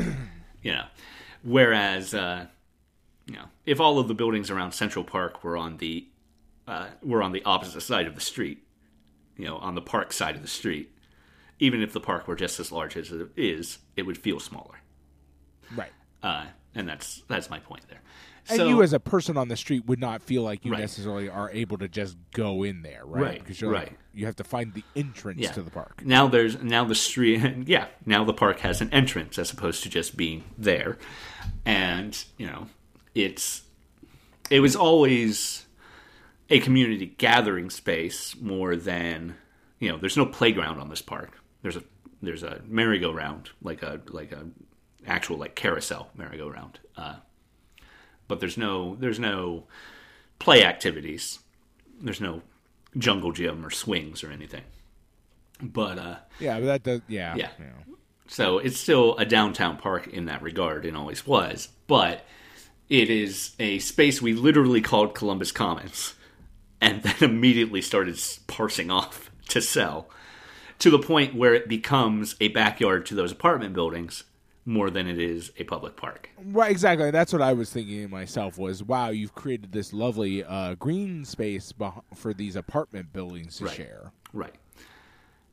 you know, whereas uh, you know, if all of the buildings around Central Park were on the uh, were on the opposite side of the street, you know, on the park side of the street, even if the park were just as large as it is, it would feel smaller, right? Uh, and that's that's my point there. And so, you as a person on the street would not feel like you right. necessarily are able to just go in there, right? Right. Because you're right. Like, you have to find the entrance yeah. to the park. Now there's now the street, yeah. Now the park has an entrance as opposed to just being there, and you know, it's it was always a community gathering space more than you know. There's no playground on this park. There's a there's a merry-go-round like a like a actual like carousel merry-go-round. Uh, But there's no there's no play activities. There's no jungle gym or swings or anything. But uh, yeah, but that does yeah. yeah yeah. So it's still a downtown park in that regard, and always was. But it is a space we literally called Columbus Commons, and then immediately started parsing off to sell, to the point where it becomes a backyard to those apartment buildings more than it is a public park. Right, exactly. That's what I was thinking to myself was, wow, you've created this lovely uh, green space for these apartment buildings to right. share. Right.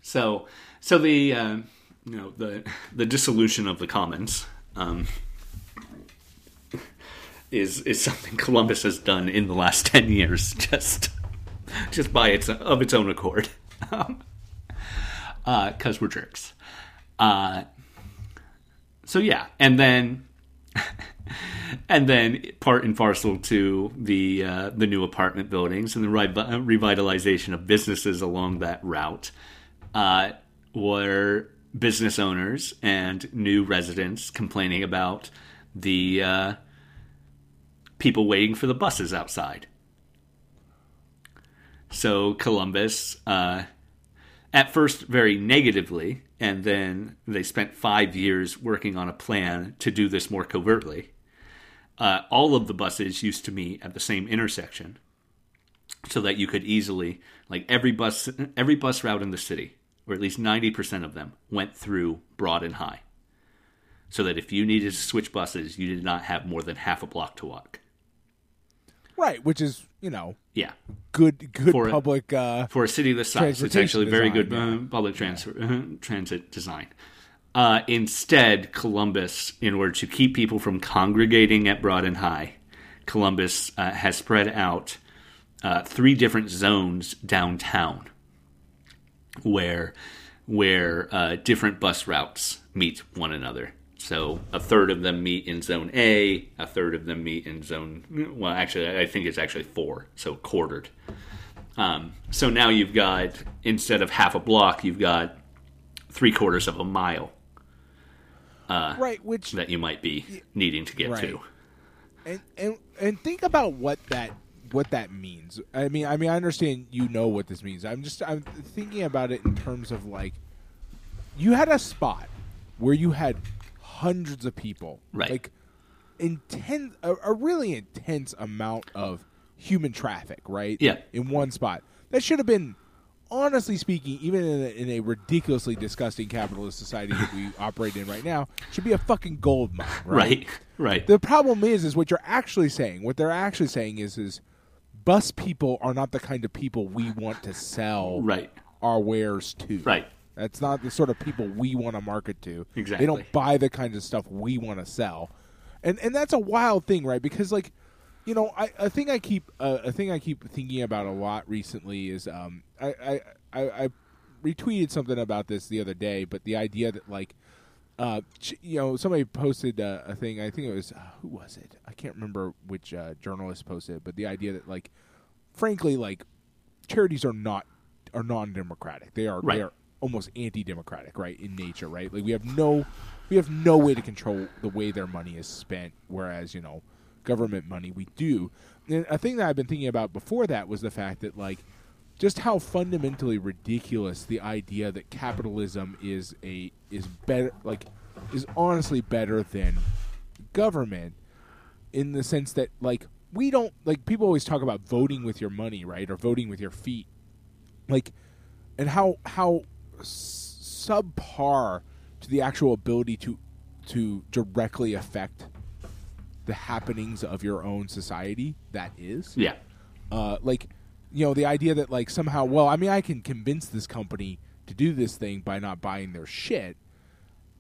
So so the uh, you know the the dissolution of the commons um, is is something Columbus has done in the last ten years just just by its of its own accord. Um, uh, 'cause we're jerks. Uh So yeah, and then, and then part and parcel to the uh, the new apartment buildings and the rev- revitalization of businesses along that route, uh, were business owners and new residents complaining about the uh, people waiting for the buses outside. So Columbus, uh, at first, very negatively. And then they spent five years working on a plan to do this more covertly. Uh, all of the buses used to meet at the same intersection so that you could easily, like every bus every bus route in the city, or at least ninety percent of them, went through Broad and High. So that if you needed to switch buses, you did not have more than half a block to walk. Right, which is, you know, yeah, good good for public a, uh, for a city this size. It's actually very design, good yeah. public trans- yeah. transit design. Uh, instead, Columbus, in order to keep people from congregating at Broad and High, Columbus uh, has spread out uh, three different zones downtown where where uh, different bus routes meet one another. So a third of them meet in Zone A, a third of them meet in Zone... Well, actually, I think it's actually four, so quartered. Um, so now you've got, instead of half a block, you've got three quarters of a mile uh, right, which, that you might be needing to get right. to. And, and and think about what that what that means. I mean, I mean, I understand you know what this means. I'm just I'm thinking about it in terms of like, you had a spot where you had hundreds of people, right? Like intense, a, a really intense amount of human traffic, right? Yeah. In one spot that should have been, honestly speaking, even in a, in a ridiculously disgusting capitalist society that we operate in right now, should be a fucking gold mine, right? Right. Right. The problem is, is what you're actually saying. What they're actually saying is, is bus people are not the kind of people we want to sell right. our wares to. Right. That's not the sort of people we want to market to. Exactly. They don't buy the kinds of stuff we want to sell, and and that's a wild thing, right? Because like, you know, I a thing I keep uh, a thing I keep thinking about a lot recently is um I I, I I retweeted something about this the other day, but the idea that like. Uh, you know, somebody posted uh, a thing. I think it was uh, who was it? I can't remember which uh, journalist posted it, but the idea that, like, frankly, like, charities are not are non-democratic. They are right. they are almost anti-democratic, right, in nature, right? Like we have no we have no way to control the way their money is spent, whereas you know, government money we do. And a thing that I've been thinking about before that was the fact that like. Just how fundamentally ridiculous the idea that capitalism is a is better like is honestly better than government, in the sense that like we don't like people always talk about voting with your money, right, or voting with your feet, like, and how how subpar to the actual ability to to directly affect the happenings of your own society that is. Yeah. Uh, like. You know, the idea that, like, somehow, well, I mean, I can convince this company to do this thing by not buying their shit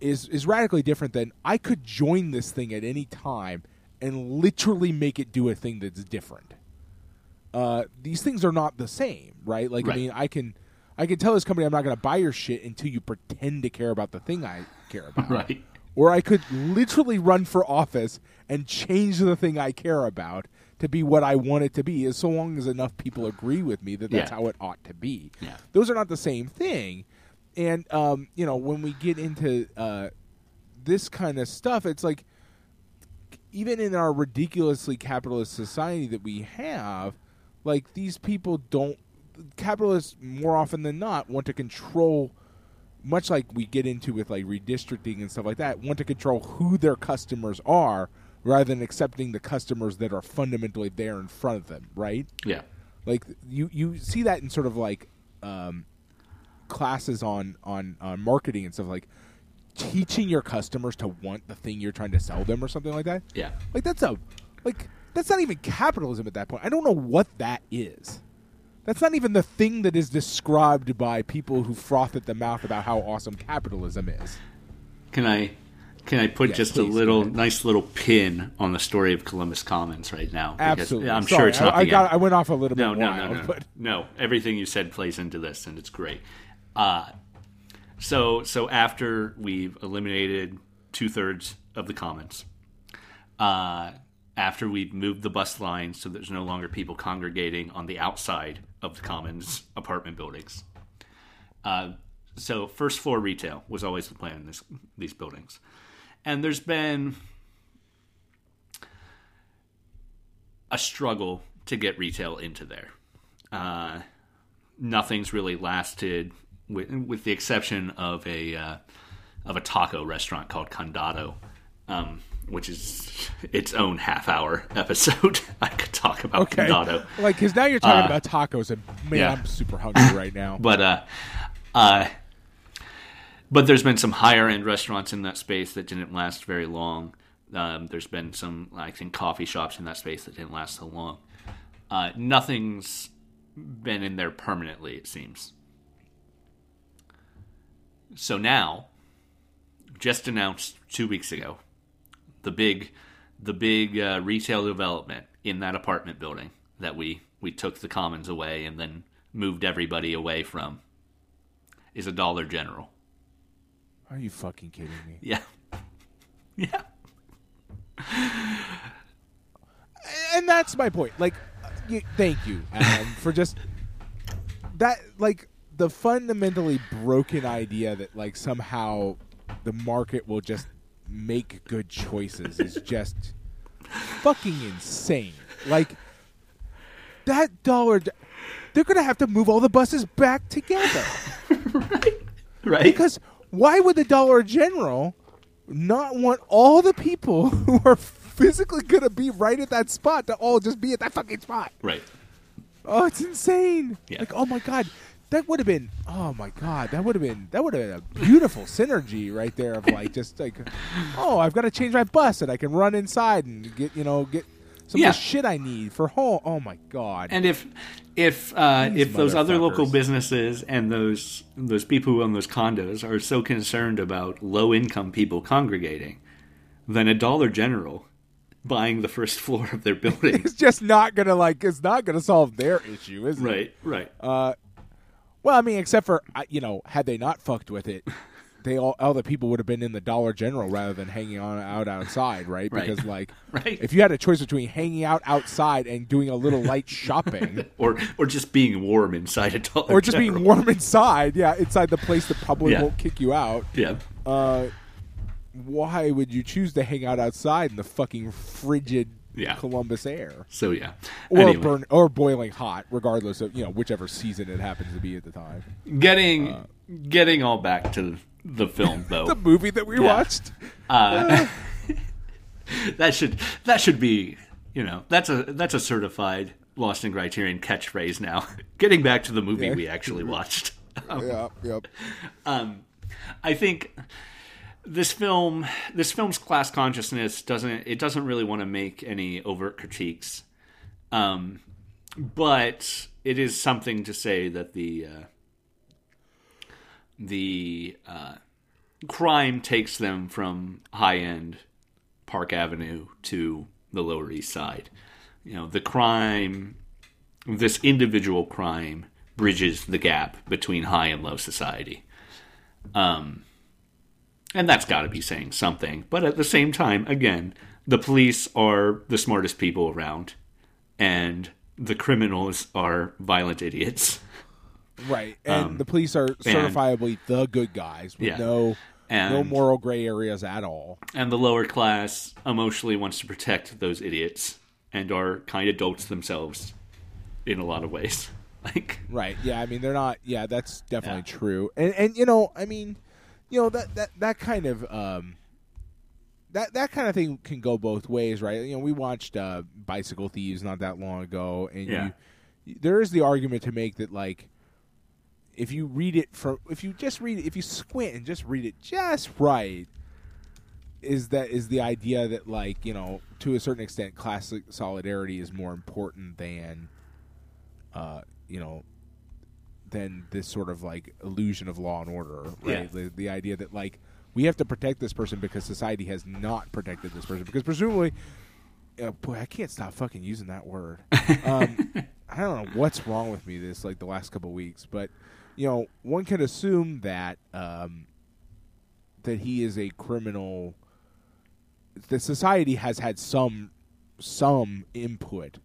is, is radically different than I could join this thing at any time and literally make it do a thing that's different. Uh, these things are not the same, right? Like, right. I mean, I can I can tell this company I'm not going to buy your shit until you pretend to care about the thing I care about. Right. Or I could literally run for office and change the thing I care about to be what I want it to be, as so long as enough people agree with me that that's yeah. how it ought to be. Yeah. Those are not the same thing. And, um, you know, when we get into uh, this kind of stuff, it's like, even in our ridiculously capitalist society that we have, like, these people don't, capitalists more often than not want to control, much like we get into with, like, redistricting and stuff like that, want to control who their customers are, rather than accepting the customers that are fundamentally there in front of them, right? Yeah. Like, you, you see that in sort of, like, um, classes on, on, on marketing and stuff, like, teaching your customers to want the thing you're trying to sell them or something like that. Yeah. Like, that's a, like, that's not even capitalism at that point. I don't know what that is. That's not even the thing that is described by people who froth at the mouth about how awesome capitalism is. Can I... Can I put yeah, just please, a little, nice little pin on the story of Columbus Commons right now? Because absolutely. I'm Sorry, sure it's not I, I, got, I went off a little no, bit no, wild. No, no, no, no. Everything you said plays into this, and it's great. Uh, so, so after we've eliminated two-thirds of the Commons, uh, after we've moved the bus line so there's no longer people congregating on the outside of the Commons apartment buildings, uh, so first-floor retail was always the plan in this, these buildings. And there's been a struggle to get retail into there. Uh, nothing's really lasted, with, with the exception of a uh, of a taco restaurant called Condado, um, which is its own half-hour episode. I could talk about okay. Condado. Like, because now you're talking uh, about tacos, and man, yeah. I'm super hungry right now. But uh, uh. But there's been some higher-end restaurants in that space that didn't last very long. Um, there's been some, I think, coffee shops in that space that didn't last so long. Uh, nothing's been in there permanently, it seems. So now, just announced two weeks ago, the big the big uh, retail development in that apartment building that we, we took the commons away and then moved everybody away from, is a Dollar General. Are you fucking kidding me? Yeah. Yeah. And that's my point. Like, you, thank you, Adam, for just that, like, the fundamentally broken idea that, like, somehow the market will just make good choices is just fucking insane. Like, that dollar, they're going to have to move all the buses back together. Right. Right. Because why would the Dollar General not want all the people who are physically going to be right at that spot to all just be at that fucking spot? Right. Oh, it's insane. Yeah. Like, oh, my God. That would have been, oh my God, that would have been, that would have been a beautiful synergy right there of like, just like, oh, I've got to change my bus and I can run inside and get, you know, get some yeah. of the shit I need for home. Oh my God. And if, if, uh, if those other local businesses and those, those people who own those condos are so concerned about low income people congregating, then a Dollar General buying the first floor of their building it's just not going to like, it's not going to solve their issue, is it? Right, right. Uh, Well, I mean, except for, you know, had they not fucked with it, they all, all the people would have been in the Dollar General rather than hanging on out outside, right? Right. Because, like, right. if you had a choice between hanging out outside and doing a little light shopping. or or just being warm inside a Dollar General. Or just General. being warm inside, yeah, inside the place that probably yeah. won't kick you out. Yeah. Uh, why would you choose to hang out outside in the fucking frigid Yeah. Columbus air. So yeah, or anyway. burn or boiling hot, regardless of, you know, whichever season it happens to be at the time. Getting uh, getting all back to the film though, the movie that we yeah. watched. Uh, that should that should be, you know, that's a that's a certified Lost in Criterion catchphrase now. Getting back to the movie yeah. we actually watched. Um, yeah, yep. Um, I think. This film, this film's class consciousness doesn't. It doesn't really want to make any overt critiques, um, but it is something to say that the uh, the uh, crime takes them from high end Park Avenue to the Lower East Side. You know, the crime, this individual crime, bridges the gap between high and low society. Um. And that's got to be saying something. But at the same time, again, the police are the smartest people around. And the criminals are violent idiots. Right. And um, the police are certifiably and, the good guys with yeah. no, and, no moral gray areas at all. And the lower class emotionally wants to protect those idiots and are kind of adults themselves in a lot of ways. Like, right. Yeah, I mean, they're not... Yeah, that's definitely yeah. true. And, and, you know, I mean... You know, that, that, that kind of um, that that kind of thing can go both ways, right? You know, we watched uh, Bicycle Thieves not that long ago, and yeah. you, there is the argument to make that, like, if you read it from, if you just read it, if you squint and just read it just right, is that is the idea that, like, you know, to a certain extent, class solidarity is more important than, uh, you know. than this sort of, like, illusion of law and order, right? Yeah. The, the idea that, like, we have to protect this person because society has not protected this person. Because presumably... Uh, boy, I can't stop fucking using that word. Um, I don't know what's wrong with me this, like, the last couple of weeks. But, you know, one could assume that um, that he is a criminal... That society has had some some input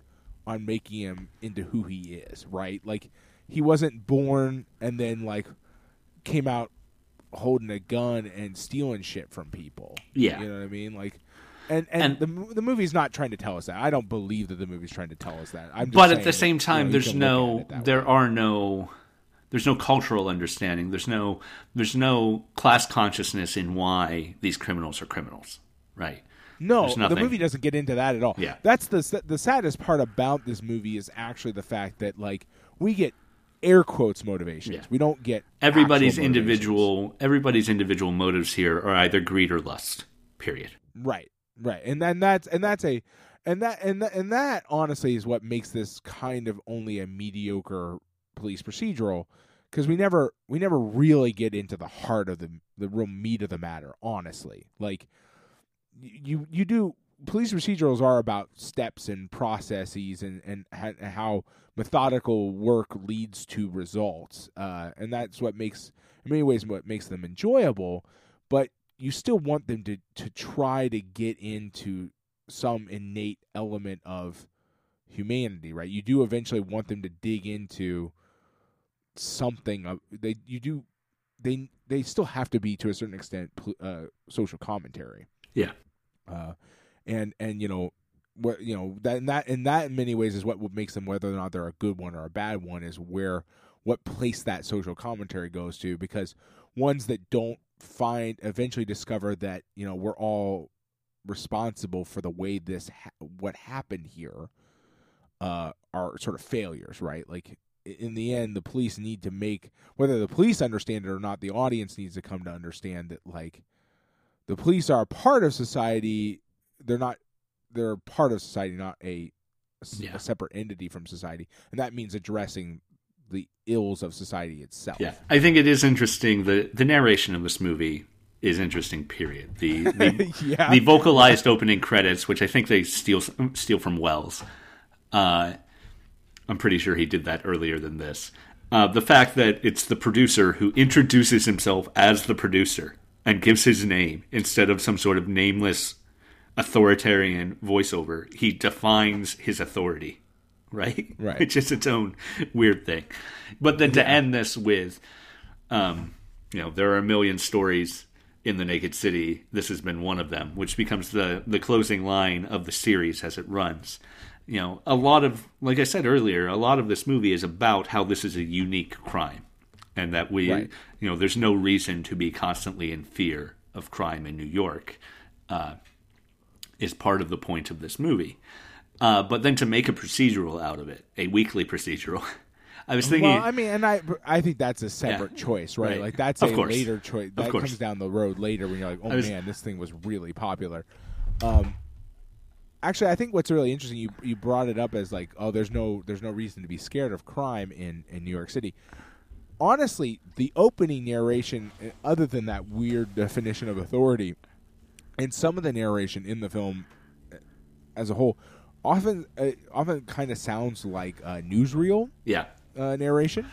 on making him into who he is, right? Like... He wasn't born and then, like, came out holding a gun and stealing shit from people. Yeah. You know what I mean? Like, and, and, and the the movie's not trying to tell us that. I don't believe that the movie's trying to tell us that. I'm just but at the same that, time, you know, there's no, there way. are no, there's no cultural understanding. There's no, there's no class consciousness in why these criminals are criminals, right? No, the movie doesn't get into that at all. Yeah. That's the, the saddest part about this movie is actually the fact that, like, we get air quotes motivations. Yeah. We don't get everybody's individual. Everybody's individual motives here are either greed or lust. Period. Right. Right. And then that's and that's a and that and that, and that honestly is what makes this kind of only a mediocre police procedural, because we never we never really get into the heart of the the real meat of the matter, honestly. Like you you do police procedurals are about steps and processes and and how methodical work leads to results, uh, and that's what makes in many ways what makes them enjoyable. But you still want them to to try to get into some innate element of humanity, right? You do eventually want them to dig into something of, they you do they they still have to be to a certain extent uh, social commentary. Yeah. Uh, and and you know what you know that and that and that in many ways is what makes them, whether or not they're a good one or a bad one, is where what place that social commentary goes to, because ones that don't find eventually discover that, you know, we're all responsible for the way this ha- what happened here uh are sort of failures, right? Like in the end, the police need to make, whether the police understand it or not, the audience needs to come to understand that, like, the police are a part of society. They're not they're part of society, not a, a, yeah. a separate entity from society, and that means addressing the ills of society itself. Yeah, I think it is interesting. The the narration of this movie is interesting, period. The the, yeah. the vocalized opening credits, which I think they steal steal from Wells. Uh, I'm pretty sure he did that earlier than this. Uh, the fact that it's the producer who introduces himself as the producer and gives his name instead of some sort of nameless authoritarian voiceover. He defines his authority. Right? Right. It's just its own weird thing. But then yeah. to end this with, um, you know, there are a million stories in The Naked City. This has been one of them, which becomes the, the closing line of the series as it runs. You know, a lot of, like I said earlier, a lot of this movie is about how this is a unique crime. And that we, right. you know, there's no reason to be constantly in fear of crime in New York uh, is part of the point of this movie. Uh, but then to make a procedural out of it, a weekly procedural, I was thinking. Well, I mean, and I, I think that's a separate yeah, choice, right? right? Like that's of a course. later choice that comes down the road later when you're like, oh was, man, this thing was really popular. Um, actually, I think what's really interesting, you you brought it up as like, oh, there's no there's no reason to be scared of crime in, in New York City. Honestly, the opening narration, other than that weird definition of authority, and some of the narration in the film as a whole. Often, uh, often kind of sounds like a newsreel yeah. uh, narration,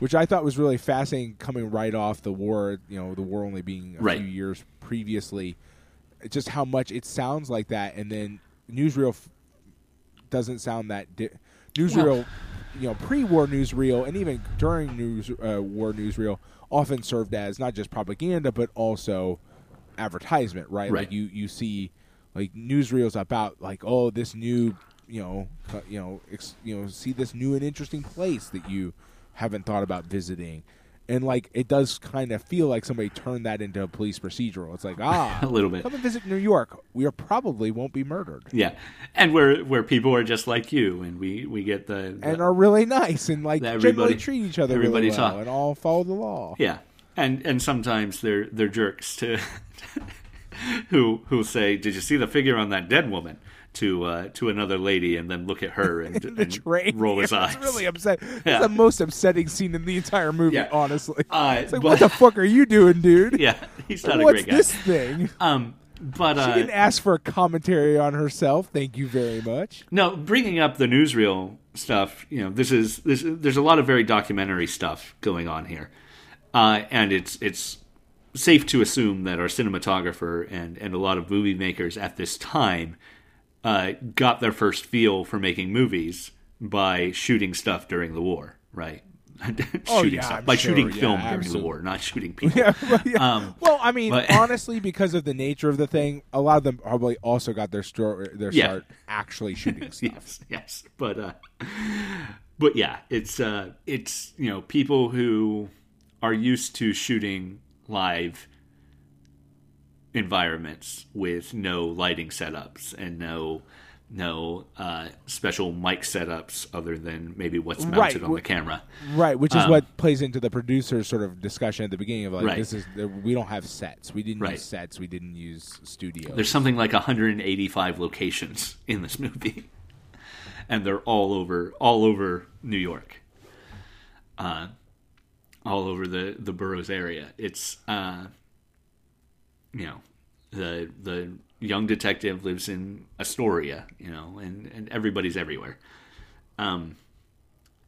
which I thought was really fascinating, coming right off the war, you know, the war only being a right. few years previously, just how much it sounds like that. And then newsreel f- doesn't sound that di- newsreel, yeah. you know, pre-war newsreel and even during news uh, war newsreel often served as not just propaganda, but also advertisement, right? right. Like you, you see... Like newsreels about like, oh, this new, you know, you know, ex- you know, see this new and interesting place that you haven't thought about visiting, and like it does kind of feel like somebody turned that into a police procedural. It's like ah, a little bit. Come and visit New York. We are probably won't be murdered. Yeah, and where where people are just like you, and we, we get the, the and are really nice and like generally treat each other really well talk. and all follow the law. Yeah, and and sometimes they're they're jerks too. Who who say, did you see the figure on that dead woman? To uh, to another lady, and then look at her and, and roll his yeah, eyes. It's really upsetting. It's yeah. the most upsetting scene in the entire movie, yeah. honestly. Uh, it's like, but, what the fuck are you doing, dude? Yeah, he's not What's a great guy. What's this thing? Um, but uh, she didn't ask for a commentary on herself. Thank you very much. No, bringing up the newsreel stuff. You know, this is this. There's a lot of very documentary stuff going on here, uh, and it's it's. safe to assume that our cinematographer and, and a lot of movie makers at this time uh, got their first feel for making movies by shooting stuff during the war, right? shooting oh, yeah, stuff. I'm by sure. shooting yeah, film absolutely. during the war, not shooting people. Yeah, well, yeah. Um, well I mean, but, honestly, because of the nature of the thing, a lot of them probably also got their, sto- their yeah. start actually shooting stuff. yes, yes. But, uh, but yeah, it's uh, it's, you know, people who are used to shooting live environments with no lighting setups and no no uh, special mic setups other than maybe what's mounted right. on the camera. Right, which is um, what plays into the producer's sort of discussion at the beginning of like, right. this is we don't have sets. We didn't right. use sets. We didn't use studios. There's something like one hundred eighty-five locations in this movie, and they're all over all over New York. Uh, all over the, the boroughs area. It's, uh, you know, the the young detective lives in Astoria, you know, and, and everybody's everywhere. Um,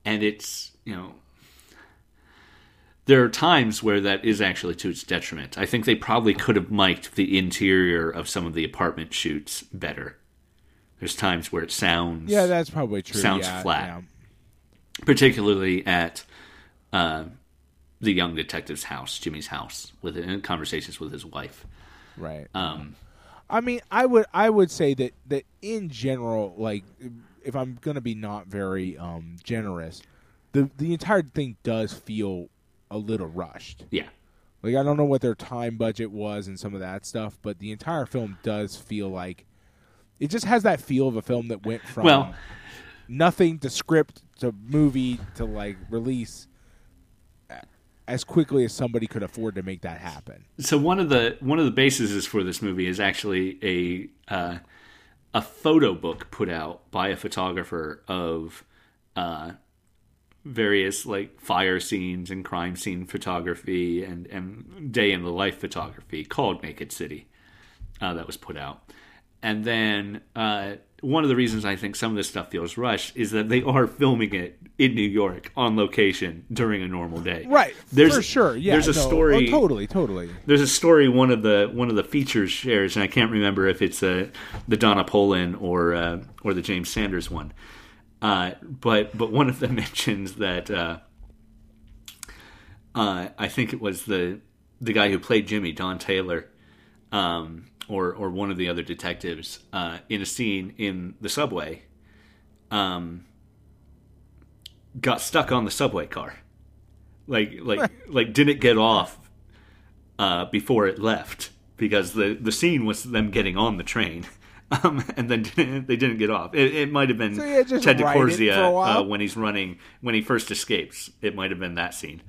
and it's, you know, there are times where that is actually to its detriment. I think they probably could have mic'd the interior of some of the apartment shoots better. There's times where it sounds... Yeah, that's probably true. Sounds yeah, flat. Yeah. Particularly at uh, the young detective's house, Jimmy's house, with in conversations with his wife. Right. Um, I mean, I would I would say that, that in general, like, if I'm going to be not very um, generous, the the entire thing does feel... a little rushed. Yeah. Like, I don't know what their time budget was and some of that stuff, but the entire film does feel like... It just has that feel of a film that went from well, nothing to script to movie to, like, release as quickly as somebody could afford to make that happen. So one of the one of the bases for this movie is actually a, uh, a photo book put out by a photographer of... Uh, various like fire scenes and crime scene photography and, and day in the life photography called Naked City uh, that was put out. And then uh, one of the reasons I think some of this stuff feels rushed is that they are filming it in New York on location during a normal day. Right. There's, for sure. Yeah. There's a no, story. Oh, totally. Totally. There's a story. One of the, one of the features shares, and I can't remember if it's uh, the Donna Poland or, uh, or the James Sanders one. Uh, but but one of them mentions that uh, uh, I think it was the the guy who played Jimmy, Don Taylor, um, or or one of the other detectives uh, in a scene in the subway, um, got stuck on the subway car, like like like didn't get off uh, before it left because the, the scene was them getting on the train. Um, and then didn't, they didn't get off. It, it might have been so yeah, Ted DiCorzia uh, when he's running, when he first escapes. It might have been that scene.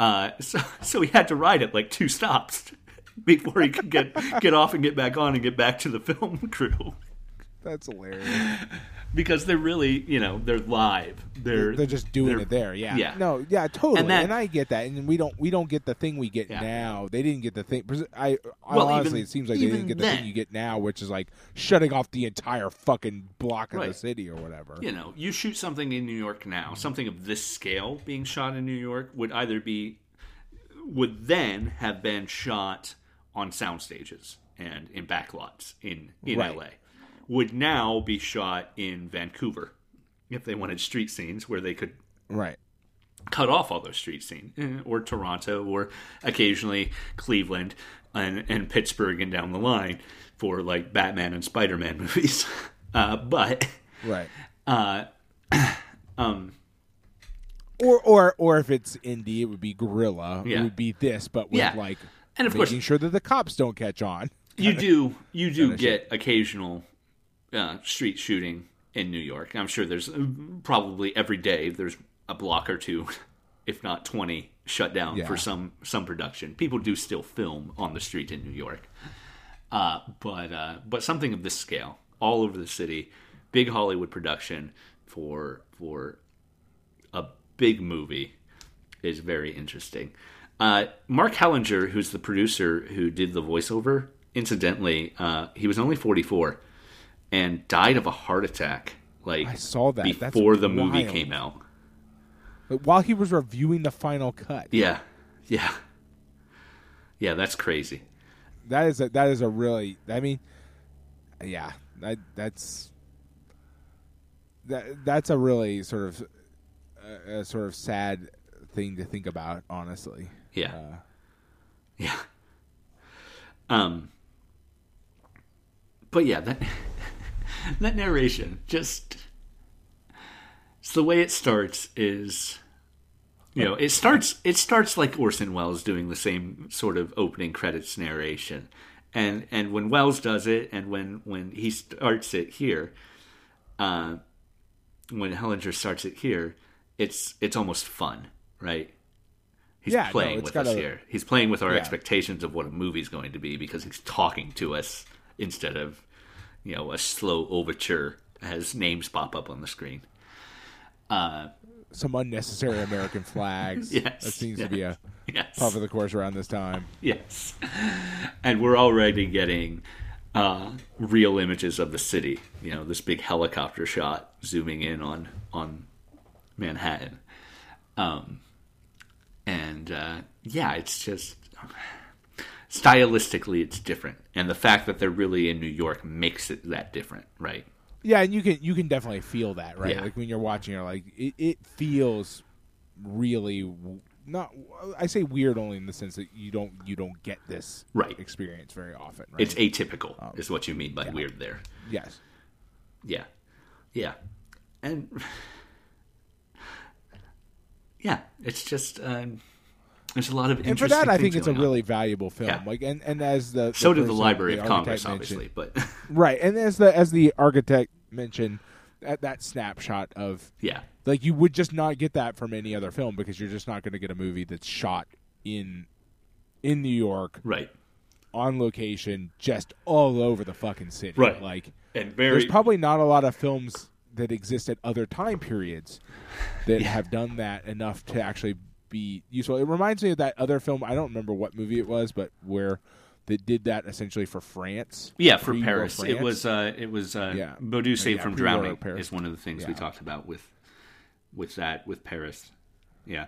Uh, so, so he had to ride it like two stops before he could get, get off and get back on and get back to the film crew. That's hilarious. Because they're really, you know, they're live. They're they're just doing they're, it there. Yeah. yeah. No. Yeah. Totally. And, that, and I get that. And we don't we don't get the thing we get yeah. now. They didn't get the thing. I, I well, honestly, even, it seems like they didn't get the then. thing you get now, which is like shutting off the entire fucking block of right. the city or whatever. You know, you shoot something in New York now, something of this scale being shot in New York would either be would then have been shot on sound stages and in backlots in in right. L A. Would now be shot in Vancouver if they wanted street scenes where they could right. cut off all those street scenes, or Toronto, or occasionally Cleveland and, and Pittsburgh and down the line for like Batman and Spider-Man movies. Uh, but right, uh, um, or or or if it's indie, it would be guerrilla. Yeah. It would be this, but with yeah. like and of making course, sure that the cops don't catch on. You do you do get occasional. Uh, street shooting in New York. I'm sure there's probably every day there's a block or two, if not twenty, shut down yeah. for some some production. People do still film on the street in New York, uh, but uh, but something of this scale, all over the city, big Hollywood production for for a big movie is very interesting. Uh, Mark Hallinger, who's the producer who did the voiceover, incidentally, uh, he was only forty-four. And died of a heart attack. Like I saw that before That's the wild. movie came out. But while he was reviewing the final cut. Yeah, yeah, yeah. That's crazy. That is a, that is a really. I mean, yeah. That that's that that's a really sort of a, a sort of sad thing to think about. Honestly. Yeah. Uh, yeah. Um. But yeah, that. That narration, just so the way it starts is, you know, it starts it starts like Orson Welles doing the same sort of opening credits narration, and and when Welles does it, and when, when he starts it here, uh, when Hellinger starts it here, it's it's almost fun, right? He's yeah, playing no, with gotta, us here. He's playing with our yeah. expectations of what a movie's going to be because he's talking to us instead of. You know, a slow overture as names pop up on the screen. Uh, some unnecessary American flags. Yes. That seems yeah. to be a yes. top of the course around this time. Yes. And we're already getting uh, real images of the city. You know, this big helicopter shot zooming in on, on Manhattan. Um, and, uh, yeah, it's just... stylistically, it's different. And the fact that they're really in New York makes it that different, right? Yeah, and you can you can definitely feel that, right? Yeah. Like when you're watching, you're like, it, it feels really not. I say weird only in the sense that you don't you don't get this right. experience very often. Right? It's atypical, um, is what you mean by yeah. weird there. Yes. Yeah, yeah, and yeah, it's just. Um, There's a lot of interesting and for that, I think it's a on. really valuable film. Yeah. Like, and, and as the, the so did the Library the of Congress, obviously, but right. And as the as the architect mentioned, that, that snapshot of yeah, like you would just not get that from any other film because you're just not going to get a movie that's shot in in New York, right, on location, just all over the fucking city, right. Like, and very... there's probably not a lot of films that exist at other time periods that yeah. have done that enough to actually. Be useful. It reminds me of that other film. I don't remember what movie it was, but where they did that essentially for France. Yeah, for Paris. France. It was. Uh, it was. Uh, yeah. Baudu Saved yeah, from Drowning is one of the things yeah. we talked about with, with that with Paris. Yeah.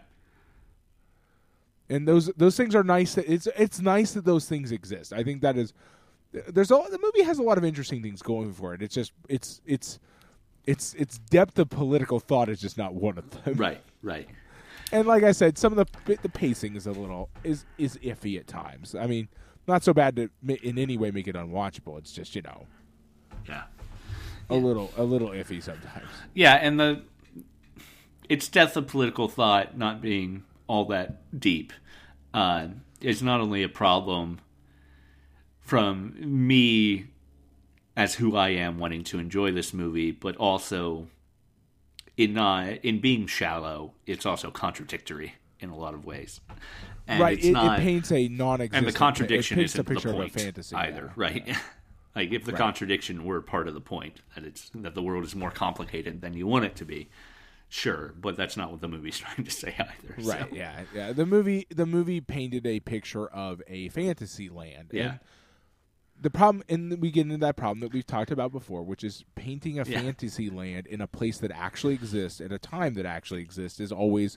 And those those things are nice. That it's it's nice that those things exist. I think that is. There's all the movie has a lot of interesting things going for it. It's just it's it's it's its depth of political thought is just not one of them. Right. Right. And like I said, some of the the pacing is a little is, is iffy at times. I mean, not so bad to in any way make it unwatchable. It's just, you know, yeah, a yeah. little a little iffy sometimes. Yeah, and the its depth of political thought not being all that deep uh, is not only a problem from me as who I am wanting to enjoy this movie, but also. In uh, in being shallow, it's also contradictory in a lot of ways. And right, it's it, not, it paints a non-existent... And the contradiction isn't the point of a fantasy, either, yeah. right? Yeah. Like, if the right. contradiction were part of the point, that it's that the world is more complicated than you want it to be, sure, but that's not what the movie's trying to say either. Right, so. yeah. yeah. The movie the movie painted a picture of a fantasy land. Yeah. And the problem, and we get into that problem that we've talked about before, which is painting a yeah. fantasy land in a place that actually exists at a time that actually exists is always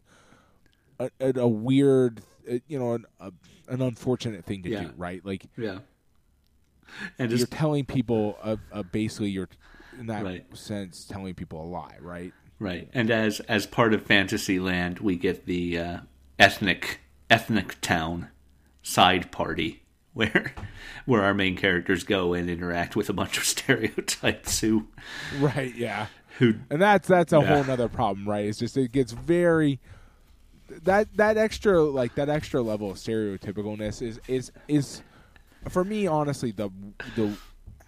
a, a, a weird, a, you know, an, a, an unfortunate thing to yeah. do, right? Like, yeah, and you're just, telling people, a, a basically, you're in that right. sense telling people a lie, right? Right. And as as part of fantasy land, we get the uh, ethnic ethnic town side party. Where, where our main characters go and interact with a bunch of stereotypes who, right, yeah, who, and that's that's a yeah. whole nother problem, right? It's just it gets very that that extra like that extra level of stereotypicalness is is is for me honestly the the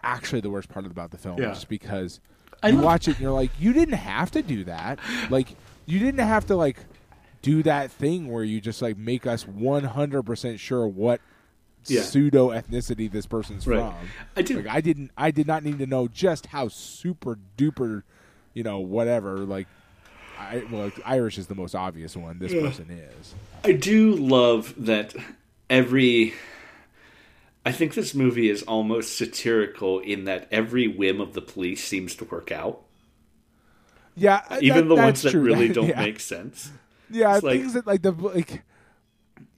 actually the worst part about the film, yeah. just because I you love- watch it and you're like you didn't have to do that, like you didn't have to like do that thing where you just like make us one hundred percent sure what. Yeah. Pseudo ethnicity this person's right. from. I did. Like, I didn't. I did not need to know just how super duper, you know, whatever. Like, I, well, Irish is the most obvious one. This yeah. person is. I do love that every. I think this movie is almost satirical in that every whim of the police seems to work out. Yeah, even that, the ones that true. really that, don't yeah. make sense. Yeah, it's things like, that like the like.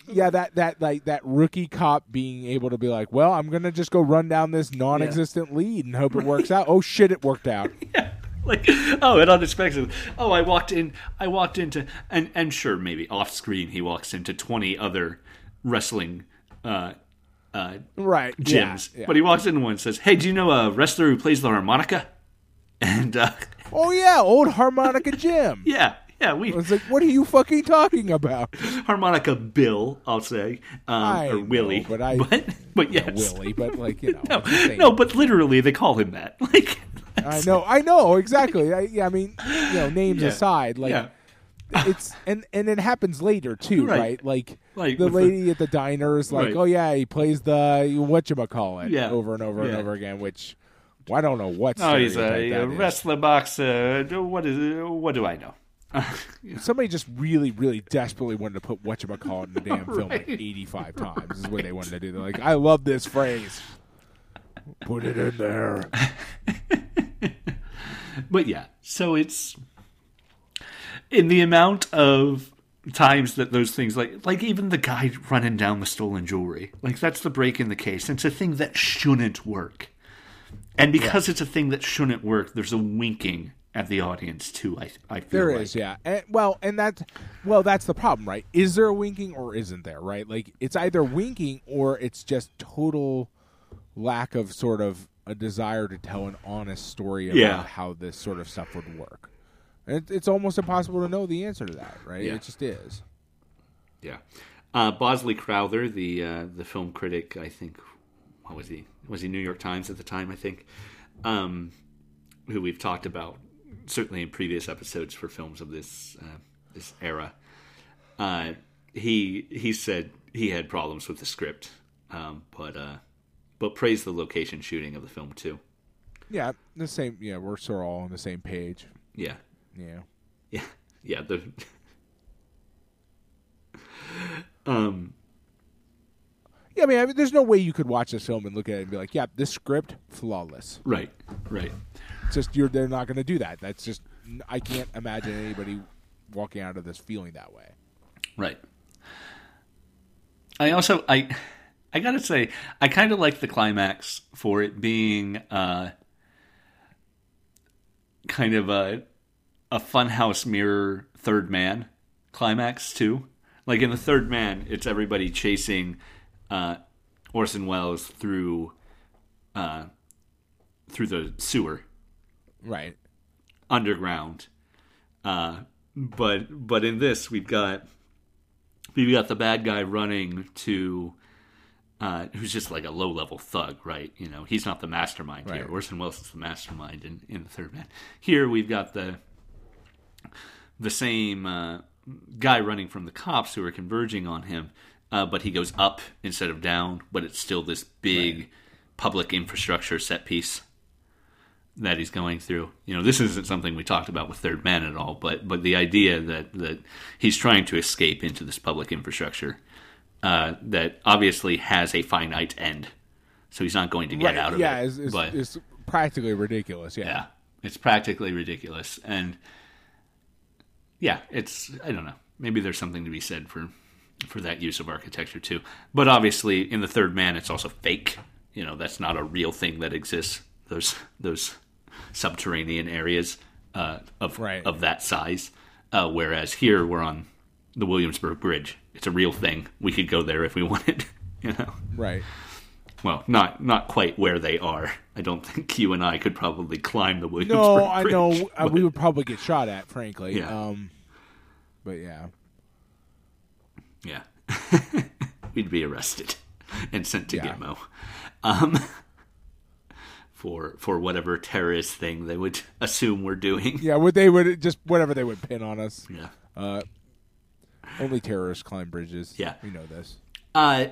Yeah, that, that like that rookie cop being able to be like, well, I'm gonna just go run down this non-existent yeah. lead and hope it works out. Oh shit, it worked out. Yeah, like oh, it unexpected. Oh, I walked in. I walked into and and sure, maybe off screen, he walks into twenty other wrestling, uh, uh, right gyms. Yeah, yeah. But he walks into one and says, "Hey, do you know a wrestler who plays the harmonica?" And uh, oh yeah, old harmonica gym. yeah. Yeah, we. I was like, "What are you fucking talking about?" Harmonica Bill, I'll say, um, I or Willie, know, but I, but, but yes, Willie, but like you know, no, no, but literally they call him that. Like, I know, I know exactly. I, yeah, I mean, you know, names yeah. aside, like yeah. it's and and it happens later too, right? right? Like, like the lady the, at the diner is like, right. "Oh yeah, he plays the whatchamacallit yeah. over and over yeah. and over again," which well, I don't know what's. No, he's a, a wrestler, boxer. What is? What do I know? yeah. Somebody just really, really desperately wanted to put whatchamacallit in the damn right. film like eighty-five times right. is what they wanted to do. They're like, I love this phrase. Put it in there. But yeah, so it's in the amount of times that those things, like like even the guy running down the stolen jewelry, like that's the break in the case. It's a thing that shouldn't work. And because yeah. it's a thing that shouldn't work, there's a winking at the audience too. I I feel there like. is, yeah. And, well, and that, well, that's the problem, right? Is there a winking or isn't there, right? Like it's either winking or it's just total lack of sort of a desire to tell an honest story about yeah. how this sort of stuff would work. And it, it's almost impossible to know the answer to that, right? Yeah. It just is. Yeah. Uh, Bosley Crowther, the uh, the film critic, I think. What was he? Was he New York Times at the time, I think, um, who we've talked about certainly in previous episodes for films of this uh, this era. Uh, he he said he had problems with the script, um, but uh, but praised the location shooting of the film too. Yeah, the same. Yeah, we're sort of all on the same page. Yeah, yeah, yeah, yeah. The um. Yeah, I mean, I mean, there's no way you could watch this film and look at it and be like, yeah, this script, flawless. Right, right. It's just you're they're not going to do that. That's just, I can't imagine anybody walking out of this feeling that way. Right. I also, I I got to say, I kind of like the climax for it being uh, kind of a, a funhouse mirror Third Man climax, too. Like in The Third Man, it's everybody chasing... Uh, Orson Welles through uh, through the sewer, right, underground. Uh, but but in this, we've got we've got the bad guy running to uh, who's just like a low level thug, right? You know, he's not the mastermind right. here. Orson Welles is the mastermind in, in The Third Man. Here we've got the the same uh, guy running from the cops who are converging on him. Uh, but he goes up instead of down, but it's still this big right. public infrastructure set piece that he's going through. You know, this isn't something we talked about with Third Man at all, but but the idea that, that he's trying to escape into this public infrastructure uh, that obviously has a finite end, so he's not going to get right. out of yeah, it. Yeah, it's, it's, but, it's practically ridiculous, yeah. Yeah, it's practically ridiculous. And, yeah, it's, I don't know, maybe there's something to be said for... for that use of architecture too. But obviously in The Third Man it's also fake. You know, that's not a real thing that exists. Those those subterranean areas uh, of right. of that size. Uh, whereas here we're on the Williamsburg Bridge. It's a real thing. We could go there if we wanted, you know. Right. Well, not not quite where they are. I don't think you and I could probably climb the Williamsburg no, Bridge. No, I know but... we would probably get shot at, frankly. Yeah. Um, but yeah. Yeah, we'd be arrested and sent to yeah. Gitmo um, for for whatever terrorist thing they would assume we're doing. Yeah, what they would just whatever they would pin on us. Yeah, uh, only terrorists climb bridges. Yeah, we know this. Uh,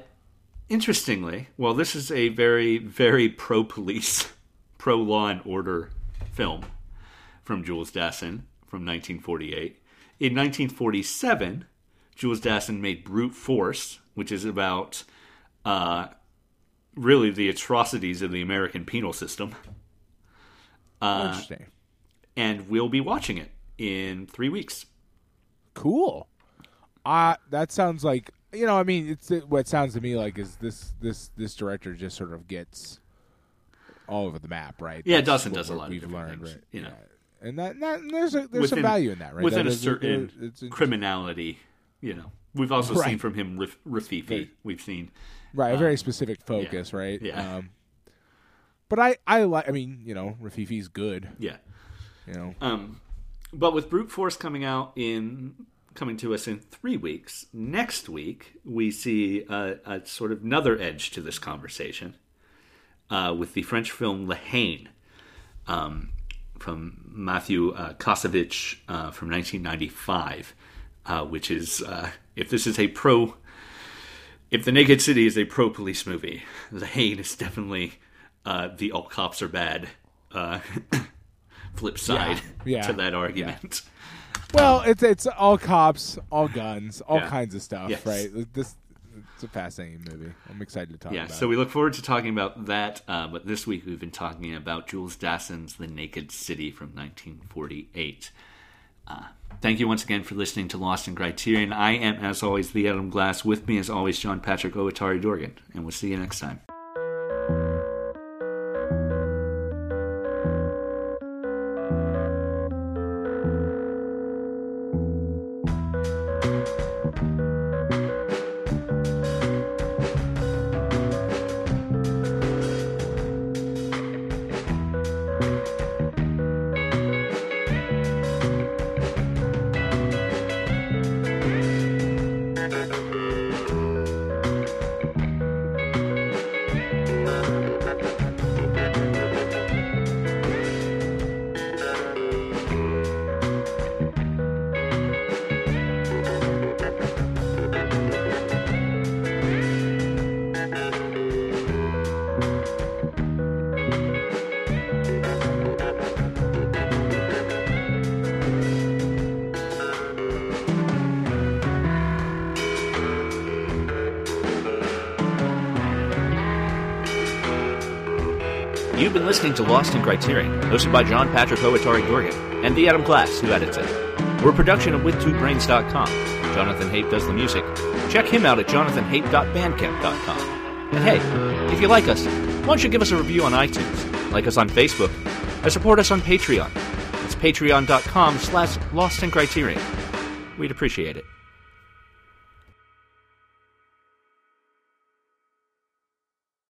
interestingly, well, this is a very very pro police, pro law and order film from Jules Dassin from nineteen forty-eight. In nineteen forty-seven. Jules Dassin made Brute Force, which is about uh, really the atrocities of the American penal system. Uh, Interesting. And we'll be watching it in three weeks. Cool. Uh, that sounds like, you know, I mean, it's it, what it sounds to me like is this this this director just sort of gets all over the map, right? Yeah, Dassin does a lot of different learned, things, right? You know. Yeah. And that, that there's, a, there's within, some value in that, right? Within that a is, certain it's criminality. You know, we've also right. seen from him Rif- Rififi. We've seen right a very um, specific focus, yeah. right? Yeah. Um, but I, I like. I mean, you know, Rififi's good. Yeah. You know. Um, but with Brute Force coming out in coming to us in three weeks, next week we see a, a sort of another edge to this conversation uh, with the French film Le Haine, um, from Matthew uh, Kossovich uh, from nineteen ninety-five. Uh, which is, uh, if this is a pro, if The Naked City is a pro-police movie, The Haine is definitely uh, the all cops are bad uh, flip side yeah, yeah, to that argument. Well, it's it's all cops, all guns, all yeah. kinds of stuff, yes. right? This it's a fascinating movie. I'm excited to talk yeah, about it. Yeah, so we look forward to talking about that. Uh, but this week we've been talking about Jules Dassin's The Naked City from nineteen forty-eight. Uh, thank you once again for listening to Lost in Criterion. I am, as always, the Adam Glass. With me, as always, John Patrick Owatari Dorgan. And we'll see you next time. You've been listening to Lost in Criterion, hosted by John Patrick Owatari Dorgan and the Adam Glass, who edits it. We're a production of with two brains dot com. Jonathan Haidt does the music. Check him out at jonathan haidt dot bandcamp dot com. And hey, if you like us, why don't you give us a review on iTunes, like us on Facebook, and support us on Patreon. It's patreon dot com slash Lost in Criterion. We'd appreciate it.